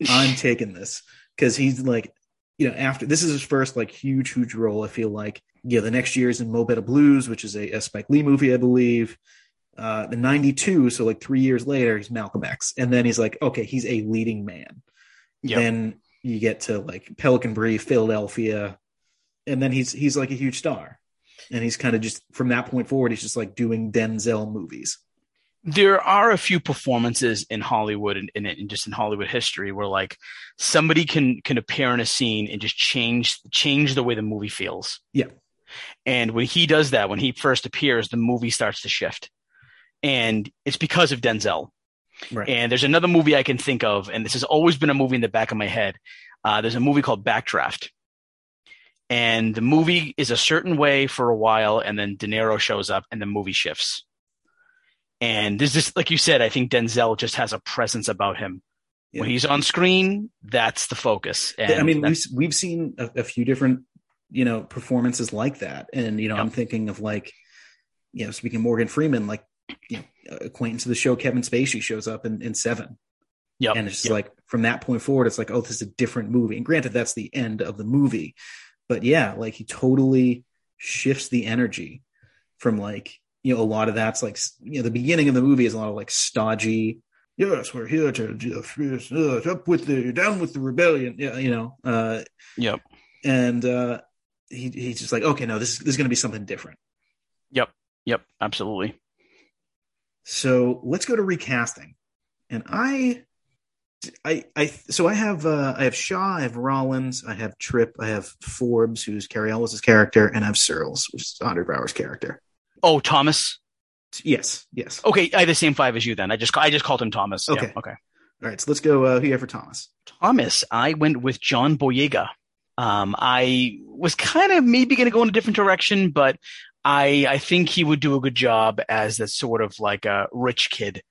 I'm taking this. Cause he's like, you know, after this is his first like huge role. I feel like, you know, the next year is in Mo Better Blues, which is a Spike Lee movie, I believe, the 92. So like 3 years later, he's Malcolm X. And then he's like, okay, he's a leading man. Yep. Then you get to like Pelican Brief, Philadelphia, and then he's like a huge star. And he's kind of just from that point forward, he's just like doing Denzel movies. There are a few performances in Hollywood and just in Hollywood history where like somebody can appear in a scene and just change the way the movie feels. Yeah. And when he does that, when he first appears, the movie starts to shift. And it's because of Denzel. Right. And there's another movie I can think of, and this has always been a movie in the back of my head. There's a movie called Backdraft. And the movie is a certain way for a while, and then De Niro shows up, and the movie shifts. And there's this, like you said, I think Denzel just has a presence about him. Yeah. When he's on screen, that's the focus. And I mean, we've seen a few different, you know, performances like that. And, you know, I'm thinking of like, you know, speaking of Morgan Freeman, like, you know, acquaintance of the show, Kevin Spacey shows up in Seven. Yeah. And it's just like, from that point forward, it's like, oh, this is a different movie. And granted, that's the end of the movie. But yeah, like he totally shifts the energy from like, you know, a lot of that's like, you know, the beginning of the movie is a lot of like stodgy. Yes, we're here to up with the down with the rebellion. Yeah, you know. Yep. And he's just like, okay, no, this is going to be something different. Yep, absolutely. So let's go to recasting, and I have Shaw, I have Rollins, I have Tripp, I have Forbes, who's Cary Elwes' character, and I have Searles, which is Andre Braugher's character. Oh, Thomas? Yes. Okay, I have the same five as you then. I just called him Thomas. Okay. Yeah, okay. All right, so let's go who you have for Thomas. Thomas, I went with John Boyega. I was kind of maybe going to go in a different direction, but I think he would do a good job as that sort of like a rich kid,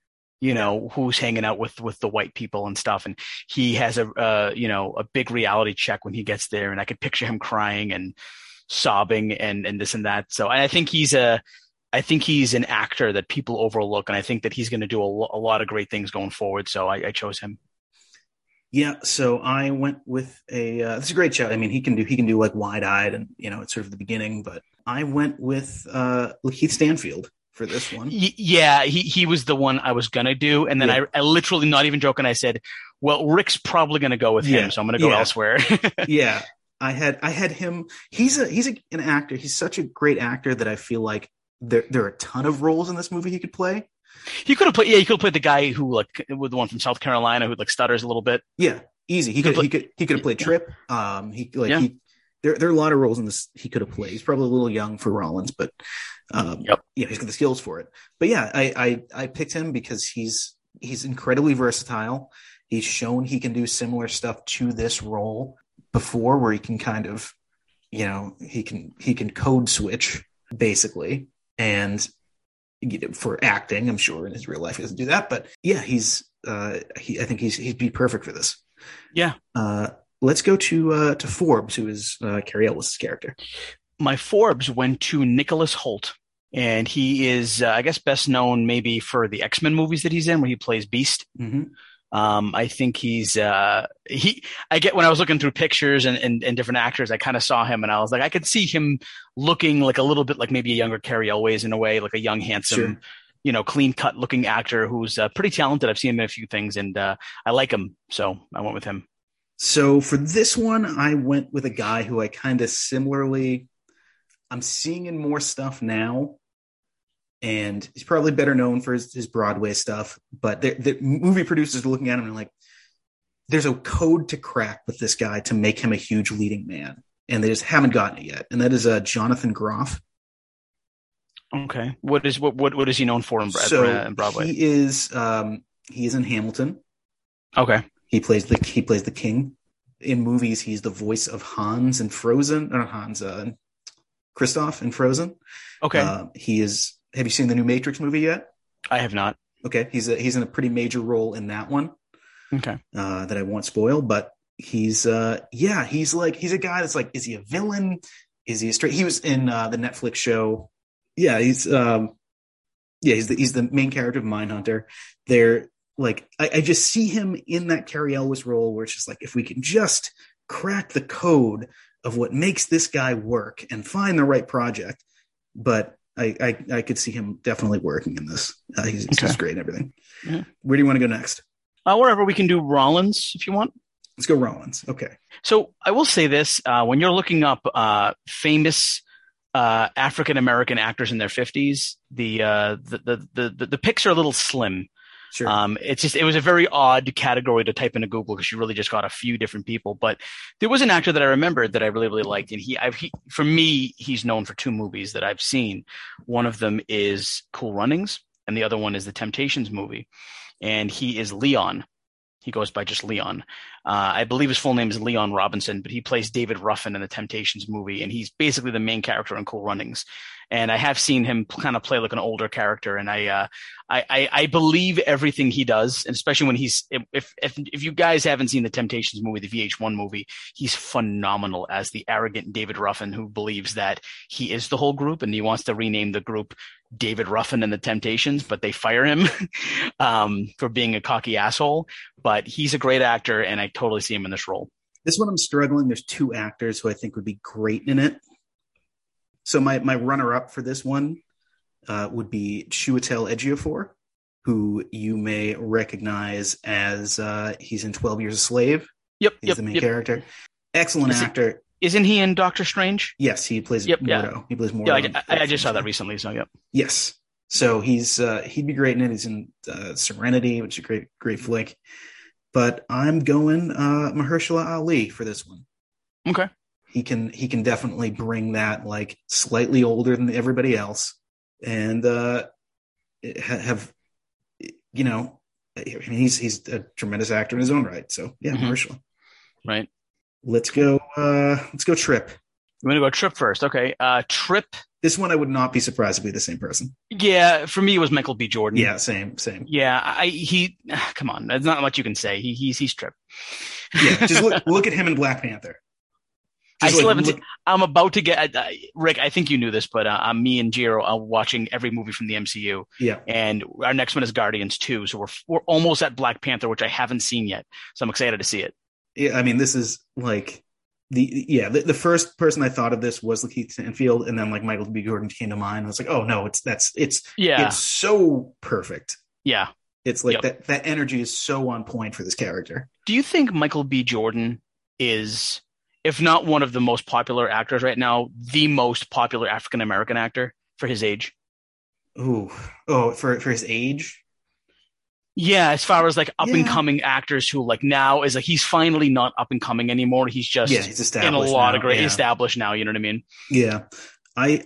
you know, who's hanging out with the white people and stuff. And he has a big reality check when he gets there. And I could picture him crying and sobbing and this and that. So I think he's an actor that people overlook. And I think that he's going to do a lot of great things going forward. So I chose him. Yeah. So I went with this is a great show. I mean, he can do like Wide Eyed and, you know, it's sort of the beginning, but I went with Lakeith Stanfield for this one. Yeah, he was the one I was going to do. And then I literally, not even joking, I said, well, Rick's probably going to go with him, so I'm going to go elsewhere. Yeah, I had him. He's an actor. He's such a great actor that I feel like there are a ton of roles in this movie he could play. He could have played the guy who, like, with the one from South Carolina who, like, stutters a little bit. Yeah, easy. He could have played Tripp. There are a lot of roles in this he could have played. He's probably a little young for Rollins, but he's got the skills for it. But yeah, I picked him because he's incredibly versatile. He's shown he can do similar stuff to this role before, where he can kind of you know, he can code switch basically, and for acting, I'm sure in his real life he doesn't do that, but yeah, I think he'd be perfect for this. Yeah. Let's go to Forbes, who is Cary Elwes' character. My Forbes went to Nicholas Hoult, and he is, I guess, best known maybe for the X-Men movies that he's in, where he plays Beast. Mm-hmm. I think he's I get when I was looking through pictures and different actors, I kind of saw him, and I was like, I could see him looking like a little bit like maybe a younger Cary Elwes in a way, like a young, handsome, sure, you know, clean cut looking actor who's pretty talented. I've seen him in a few things, and I like him, so I went with him. So for this one, I went with a guy who I kind of similarly, I'm seeing in more stuff now, and he's probably better known for his Broadway stuff, but the movie producers are looking at him and like, there's a code to crack with this guy to make him a huge leading man, and they just haven't gotten it yet. And that is Jonathan Groff. Okay. What is he known for in Broadway? He is in Hamilton. Okay. He plays the king. In movies, he's the voice of Hans in Frozen, or Hans, Kristoff in Frozen. Okay. Have you seen the new Matrix movie yet? I have not. Okay. He's in a pretty major role in that one. Okay. That I won't spoil, but he's a guy that's like, is he a villain? Is he a straight? He was in the Netflix show. Yeah. He's the main character of Mindhunter. They're like, I just see him in that Cary Elwes role where it's just like, if we can just crack the code of what makes this guy work and find the right project. But I could see him definitely working in this. He's great and everything. Yeah. Where do you want to go next? Wherever we can do Rollins, if you want. Let's go Rollins. Okay. So I will say this, when you're looking up famous African-American actors in their 50s, the picks are a little slim. Sure. It was a very odd category to type into Google because you really just got a few different people. But there was an actor that I remembered that I really, really liked. And for me, he's known for two movies that I've seen. One of them is Cool Runnings, and the other one is the Temptations movie. And he is Leon. He goes by just Leon. I believe his full name is Leon Robinson, but he plays David Ruffin in the Temptations movie. And he's basically the main character in Cool Runnings. And I have seen him kind of play like an older character, and I believe everything he does, and especially when he's, if you guys haven't seen the Temptations movie, the VH1 movie, he's phenomenal as the arrogant David Ruffin who believes that he is the whole group, and he wants to rename the group David Ruffin and the Temptations, but they fire him for being a cocky asshole. But he's a great actor, and I totally see him in this role. This one I'm struggling. There's two actors who I think would be great in it. So my runner-up for this one would be Chiwetel Ejiofor, who you may recognize as he's in 12 Years a Slave. Yep, he's the main character. Excellent actor. Isn't he in Doctor Strange? Yes, he plays Mordo. Yeah. He plays Mordo. Yeah, I just saw that recently. So yep. Yes, so he's he'd be great in it. He's in Serenity, which is a great flick. But I'm going Mahershala Ali for this one. Okay. He can definitely bring that, like, slightly older than everybody else, and he's a tremendous actor in his own right. So yeah, mm-hmm. Mahershala. Right. Let's go Tripp. You want to go Tripp first? Okay. Tripp. This one I would not be surprised to be the same person. Yeah, for me it was Michael B. Jordan. Yeah, same. Yeah, come on, there's not much you can say. He's Tripp. Yeah, just look at him in Black Panther. Just I still haven't seen, I'm about to get Rick, I think you knew this, but me and Jiro are watching every movie from the MCU. Yeah. And our next one is Guardians 2. So we're almost at Black Panther, which I haven't seen yet. So I'm excited to see it. Yeah, I mean, this is like the first person I thought of this was Lakeith Stanfield, and then like Michael B. Jordan came to mind. I was like, oh no, it's so perfect. Yeah. It's like that energy is so on point for this character. Do you think Michael B. Jordan is, if not one of the most popular actors right now, the most popular African-American actor for his age? Ooh. Oh, for his age? Yeah, as far as like up-and-coming actors who like now is like he's finally not up-and-coming anymore. He's just he's established in a lot now. Of great established now. You know what I mean? Yeah. I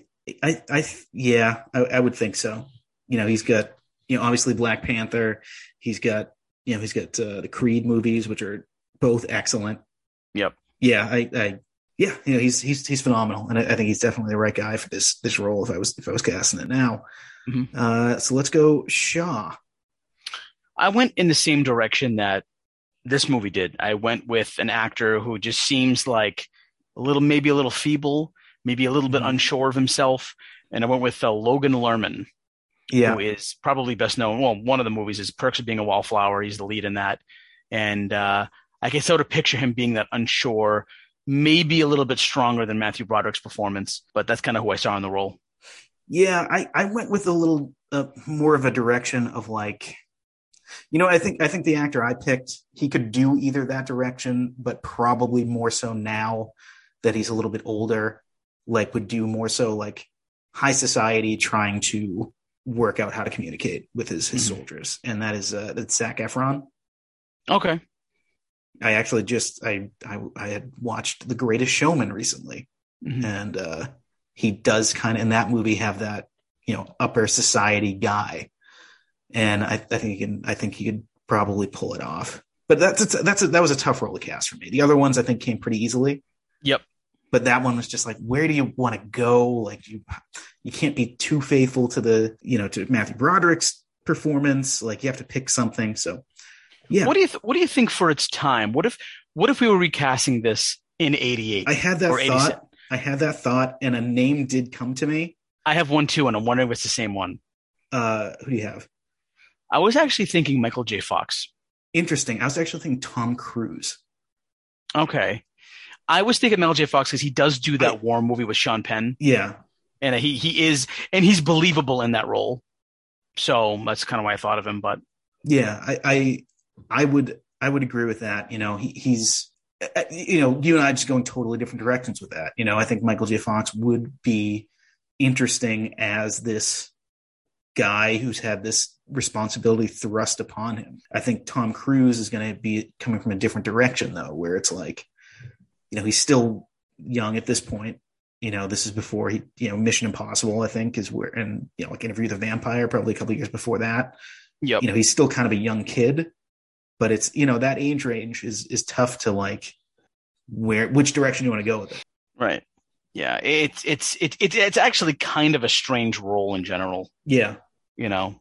would think so. You know, he's got, you know, obviously Black Panther. He's got, you know, the Creed movies, which are both excellent. Yep. Yeah, I yeah, you know, he's phenomenal, and I think he's definitely the right guy for this role if I was casting it now. Mm-hmm. So let's go Shaw. I went in the same direction that this movie did. I went with an actor who just seems like maybe a little feeble, maybe a little bit unsure of himself, and I went with Logan Lerman, who is probably best known. Well, one of the movies is Perks of Being a Wallflower. He's the lead in that, and I can sort of picture him being that unsure, maybe a little bit stronger than Matthew Broderick's performance, but that's kind of who I saw in the role. Yeah, I went with a little more of a direction of like, you know, I think the actor I picked, he could do either that direction, but probably more so now that he's a little bit older, like would do more so like high society trying to work out how to communicate with his soldiers. And that is that's Zac Efron. Okay. I actually just I had watched The Greatest Showman recently, and he does kind of in that movie have that, you know, upper society guy. And I think he could probably pull it off. But that was a tough role to cast for me. The other ones I think came pretty easily. Yep. But that one was just like, where do you want to go? Like you can't be too faithful to to Matthew Broderick's performance. Like you have to pick something. So yeah. What do you think for its time? What if we were recasting this in 88? I had that thought, and a name did come to me. I have one too, and I'm wondering if it's the same one. Who do you have? I was actually thinking Michael J. Fox. Interesting. I was actually thinking Tom Cruise. Okay. I was thinking Michael J. Fox because he does do that war movie with Sean Penn. Yeah. And he's believable in that role. So that's kind of why I thought of him. But yeah, I would agree with that. You know, he's, you know, you and I just going totally different directions with that. You know, I think Michael J. Fox would be interesting as this guy who's had this responsibility thrust upon him. I think Tom Cruise is going to be coming from a different direction though, where it's like, you know, he's still young at this point. You know, this is before he, you know, Mission Impossible, I think is where, and, you know, like Interview with the Vampire, probably a couple of years before that. Yep. You know, he's still kind of a young kid, but it's, you know, that age range is tough to like which direction you want to go with it. Right. Yeah. It's actually kind of a strange role in general. Yeah. You know,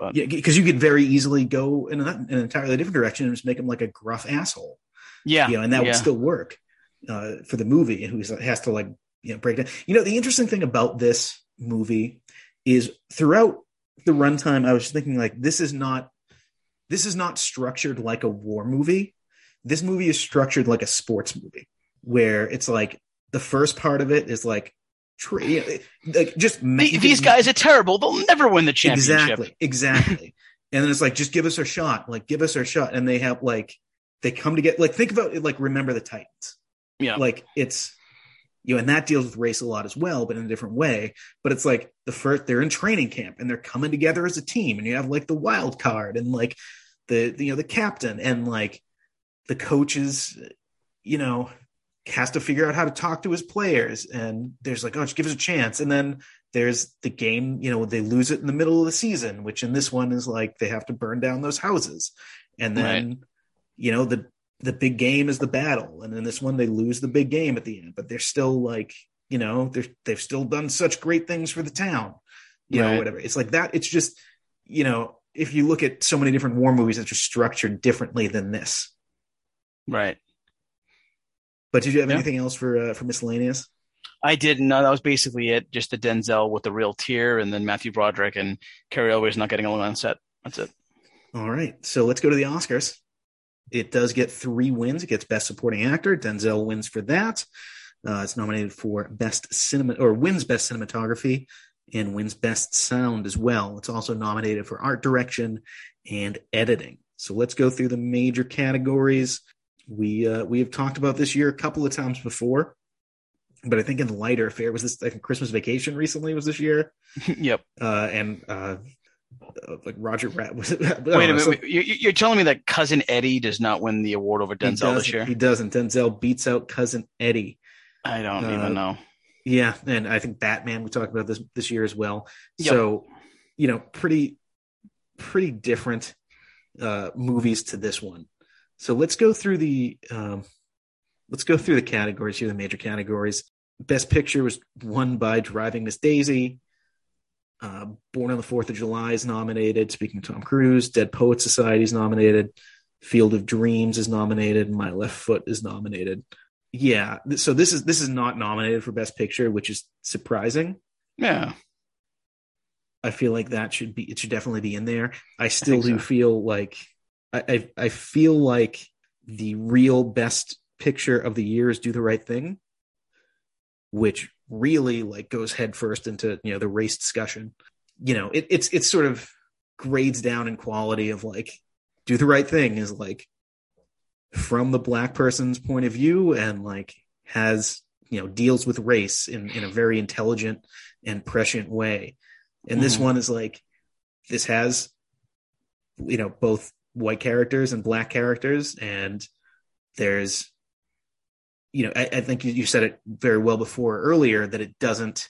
but yeah, because you could very easily go in an entirely different direction and just make him like a gruff asshole. Yeah. You know, and that would still work for the movie, and who has to like, you know, break down. You know, the interesting thing about this movie is throughout the runtime, I was thinking like, this is not structured like a war movie. This movie is structured like a sports movie, where it's like the first part of it is like, these guys are terrible. They'll never win the championship. Exactly. And then it's like, just give us our shot. Like, give us our shot. And they have like, they come to get like, think about it, like Remember the Titans. Yeah. Like it's, you know, and that deals with race a lot as well, but in a different way. But it's like they're in training camp and they're coming together as a team, and you have like the wild card and like the captain and like the coaches, you know, has to figure out how to talk to his players, and there's like, oh, just give us a chance. And then there's the game, you know, they lose it in the middle of the season, which in this one is like they have to burn down those houses. And then, you know, the big game is the battle. And in this one, they lose the big game at the end, but they're still like, you know, they've still done such great things for the town, you know, whatever. It's like that. It's just, you know, if you look at so many different war movies, it's just structured differently than this. Right. But did you have anything else for miscellaneous? I didn't. No, that was basically it. Just the Denzel with the real tear, and then Matthew Broderick and Cary Elwes not getting along on set. That's it. All right. So let's go to the Oscars. It does get 3 wins. It gets Best Supporting Actor. Denzel wins for that. It's nominated for wins Best Cinematography and wins Best Sound as well. It's also nominated for Art Direction and Editing. So let's go through the major categories. We have talked about this year a couple of times before, but I think in lighter affair was this. I think Christmas Vacation recently was this year. Yep. And like Roger Rabbit. Wait a minute! You're telling me that Cousin Eddie does not win the award over Denzel this year? He doesn't. Denzel beats out Cousin Eddie. I don't even know. Yeah, and I think Batman. We talked about this year as well. Yep. So, you know, pretty different movies to this one. So let's go through the Let's go through the categories here, the major categories. Best Picture was won by Driving Miss Daisy. Born on the 4th of July is nominated. Speaking of Tom Cruise, Dead Poets Society is nominated. Field of Dreams is nominated. My Left Foot is nominated. Yeah, so this is not nominated for Best Picture, which is surprising. Yeah. I feel like it should definitely be in there. I still do feel like I feel like the real Best Picture of the year is Do the Right Thing, which really like goes headfirst into, you know, the race discussion. You know, it's sort of grades down in quality of like Do the Right Thing is like from the black person's point of view and like has, you know, deals with race in a very intelligent and prescient way. And this one is like, this has, you know, both white characters and black characters. And there's, you know, I think you said it very well before earlier that it doesn't,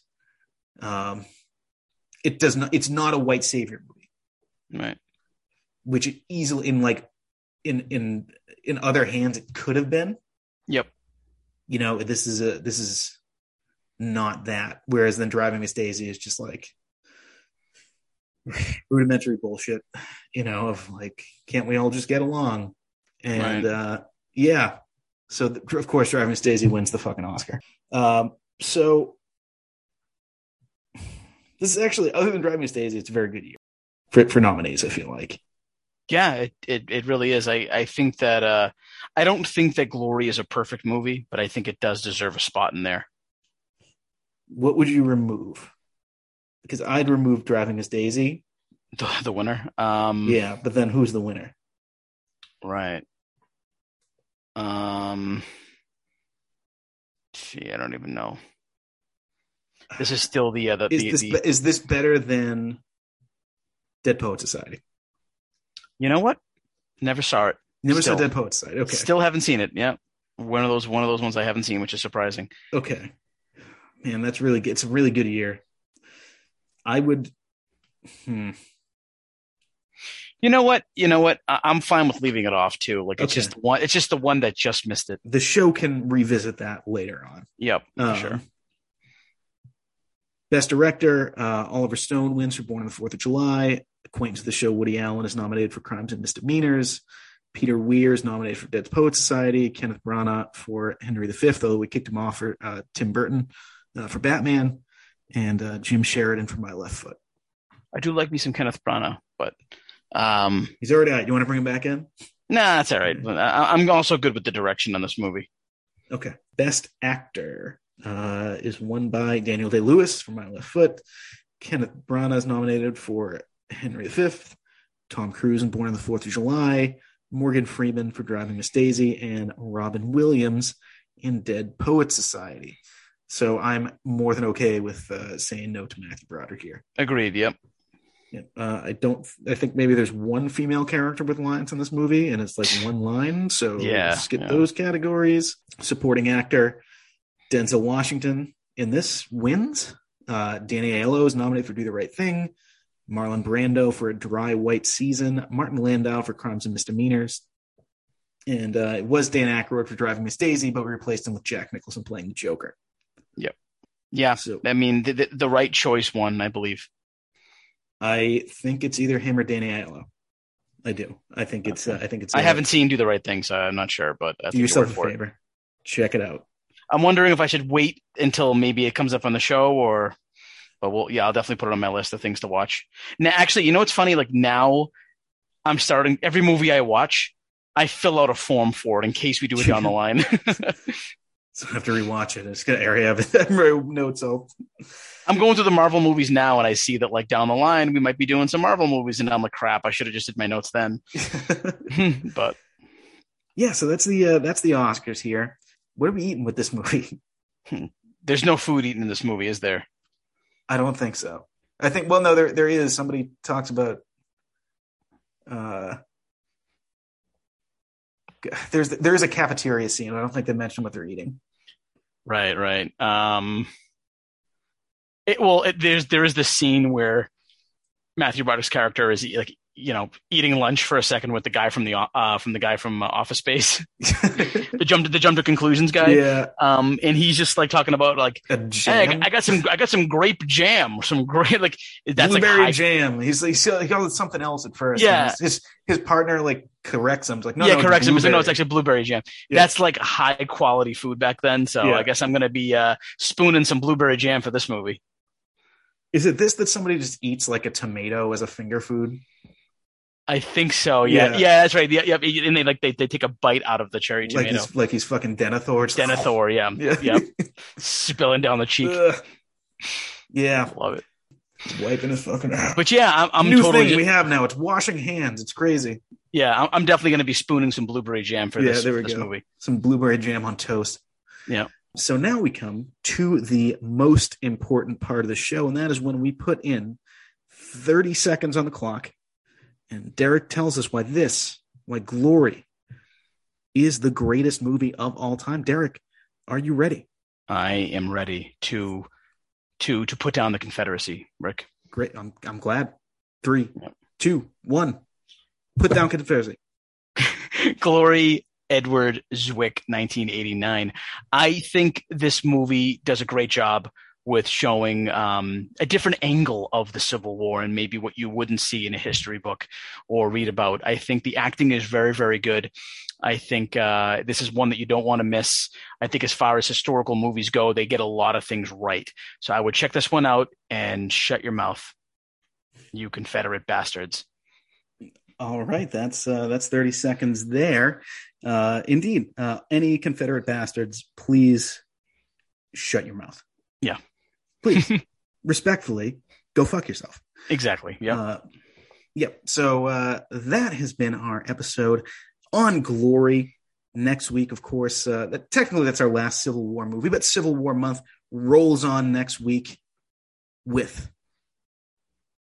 it's not a white savior movie. Right. Which it easily in other hands, it could have been. Yep. You know, this is not that. Whereas then Driving Miss Daisy is just like rudimentary bullshit, you know, of like, can't we all just get along? And right. Yeah. So of course, Driving Miss Daisy wins the fucking Oscar. So this is actually, other than Driving Miss Daisy, it's a very good year for nominees, I feel like. Yeah, it really is. I think that I don't think that Glory is a perfect movie, but I think it does deserve a spot in there. What would you remove? Because I'd remove Driving Miss Daisy, the winner. Yeah, but then who's the winner? Right. Gee, I don't even know. This is still the other. Is this better than Dead Poets Society? You know what? Never saw it. Never saw Dead Poets Society. Okay. Still haven't seen it. Yeah. One of those ones I haven't seen, which is surprising. Okay. Man, that's really good. It's a really good year. I would. You know what? I'm fine with leaving it off too. Like it's just the one. It's just the one that just missed it. The show can revisit that later on. Yep. Sure. Best Director, Oliver Stone wins for Born on the 4th of July. Acquaintance of the show, Woody Allen, is nominated for Crimes and Misdemeanors. Peter Weir is nominated for Dead Poets Society. Kenneth Branagh for Henry V, although we kicked him off for Tim Burton for Batman. And Jim Sheridan for My Left Foot. I do like me some Kenneth Branagh, but... he's already out. You want to bring him back in? Nah, that's all right. I'm also good with the direction on this movie. Okay. Best Actor is won by Daniel Day-Lewis for My Left Foot. Kenneth Branagh is nominated for Henry V, Tom Cruise in Born on the 4th of July, Morgan Freeman for Driving Miss Daisy, and Robin Williams in Dead Poets Society. So I'm more than okay with saying no to Matthew Broderick here. Agreed, yep. I think maybe there's one female character with lines in this movie, and it's like one line, so skip those categories. Supporting Actor, Denzel Washington in this wins. Danny Aiello is nominated for Do the Right Thing. Marlon Brando for A Dry White Season, Martin Landau for Crimes and Misdemeanors, and it was Dan Aykroyd for Driving Miss Daisy, but we replaced him with Jack Nicholson playing the Joker. Yep. Yeah, so, I mean, the right choice won, I believe. I think it's either him or Danny Aiello. I do. I think it's... Okay. I haven't seen Do the Right Thing, so I'm not sure, but... Do yourself a favor. Check it out. I'm wondering if I should wait until maybe it comes up on the show, or... But I'll definitely put it on my list of things to watch. Now, actually, you know what's funny? Like now, I'm starting every movie I watch, I fill out a form for it in case we do it down the line. So I have to rewatch it. It's gonna area of notes. I'm going through the Marvel movies now, and I see that like down the line we might be doing some Marvel movies, and I'm like, crap, I should have just did my notes then. But yeah, so that's the Oscars here. What are we eating with this movie? There's no food eaten in this movie, is there? I don't think so. I think, well, no, there is. Somebody talks about, there's a cafeteria scene. I don't think they mentioned what they're eating. Right. There is this scene where Matthew Broderick's character is like you know, eating lunch for a second with the guy from Office Space, the jump to conclusions guy. Yeah. And he's just like talking about like, hey, I got some grape jam, like that's blueberry like jam. He's like, oh, it's something else at first. Yeah. His partner like corrects him. It's like, corrects him. He's like, no, it's actually blueberry jam. Yeah. That's like high quality food back then. So yeah. I guess I'm going to be spooning some blueberry jam for this movie. Is it this that somebody just eats like a tomato as a finger food? I think so. Yeah, that's right. Yeah, and they take a bite out of the cherry tomato, like he's fucking Denethor. Denethor, yeah. Spilling down the cheek. Yeah, love it. It's wiping his fucking ass. But yeah, I'm new totally thing just, we have now. It's washing hands. It's crazy. Yeah, I'm definitely going to be spooning some blueberry jam for this movie. Some blueberry jam on toast. Yeah. So now we come to the most important part of the show, and that is when we put in 30 seconds on the clock. And Derek tells us why Glory is the greatest movie of all time. Derek, are you ready? I am ready to put down the Confederacy, Rick. Great. I'm glad. 3, 2, 1. Put down Confederacy. Glory, Edward Zwick, 1989. I think this movie does a great job with showing a different angle of the Civil War and maybe what you wouldn't see in a history book or read about. I think the acting is very, very good. I think this is one that you don't want to miss. I think as far as historical movies go, they get a lot of things right. So I would check this one out and shut your mouth, you Confederate bastards. All right. That's 30 seconds there. Indeed. Any Confederate bastards, please shut your mouth. Yeah. Please, respectfully, go fuck yourself. Exactly. Yeah. So that has been our episode on Glory. Next week, of course, technically that's our last Civil War movie, but Civil War month rolls on next week with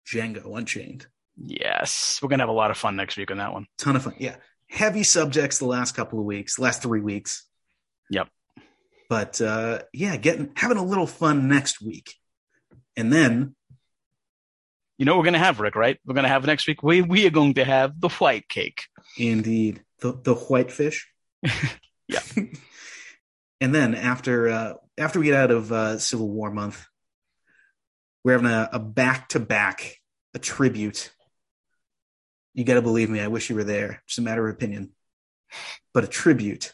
Django Unchained. Yes. We're going to have a lot of fun next week on that one. Ton of fun. Yeah. Heavy subjects the last 3 weeks. Yep. But having a little fun next week. And then. You know what we're going to have, Rick, right? We're going to have next week. We are going to have the white cake. Indeed. The white fish. Yeah. And then after we get out of Civil War month, we're having a back-to-back, a tribute. You got to believe me. I wish you were there. It's a matter of opinion. But a tribute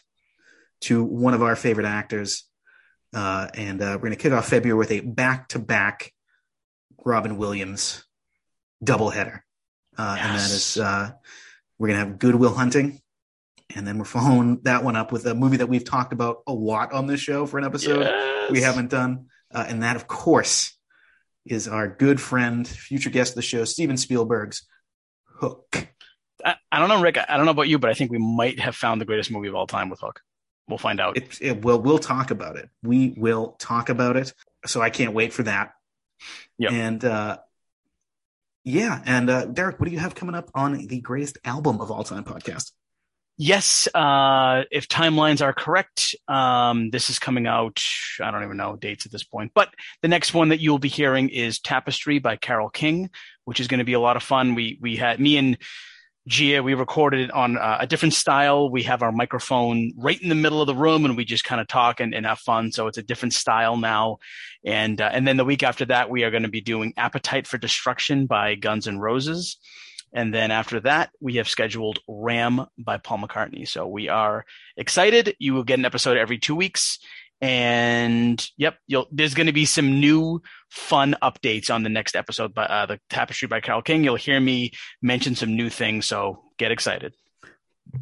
to one of our favorite actors. We're going to kick off February with a back-to-back Robin Williams doubleheader. Yes. And that is, we're going to have Good Will Hunting. And then we're following that one up with a movie that we've talked about a lot on this show for an episode we haven't done. And that, of course, is our good friend, future guest of the show, Steven Spielberg's Hook. I don't know, Rick. I don't know about you, but I think we might have found the greatest movie of all time with Hook. We'll find out. We'll talk about it. We will talk about it. So I can't wait for that. Yeah. And Derek, what do you have coming up on the greatest album of all time podcast? Yes. If timelines are correct, this is coming out. I don't even know dates at this point, but the next one that you'll be hearing is Tapestry by Carole King, which is going to be a lot of fun. We had me and Gia, we recorded it on a different style. We have our microphone right in the middle of the room and we just kind of talk and have fun. So it's a different style now. And then the week after that, we are going to be doing Appetite for Destruction by Guns N' Roses. And then after that, we have scheduled Ram by Paul McCartney. So we are excited. You will get an episode every 2 weeks. And yep, there's going to be some new fun updates on the next episode by the Tapestry by Carole King. You'll hear me mention some new things, so get excited.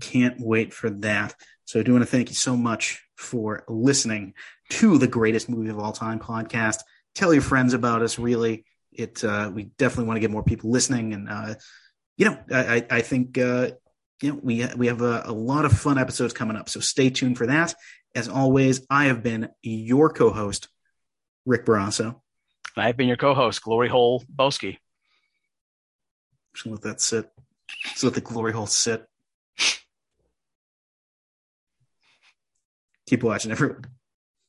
Can't wait for that. So I do want to thank you so much for listening to the Greatest Movie of All Time podcast. Tell your friends about us, really. We definitely want to get more people listening. And, I think, we have a lot of fun episodes coming up. So stay tuned for that. As always, I have been your co-host, Rick Barrasso. And I have been your co-host, Glory Hole Boski. Just let that sit. Just let the glory hole sit. Keep watching, everyone.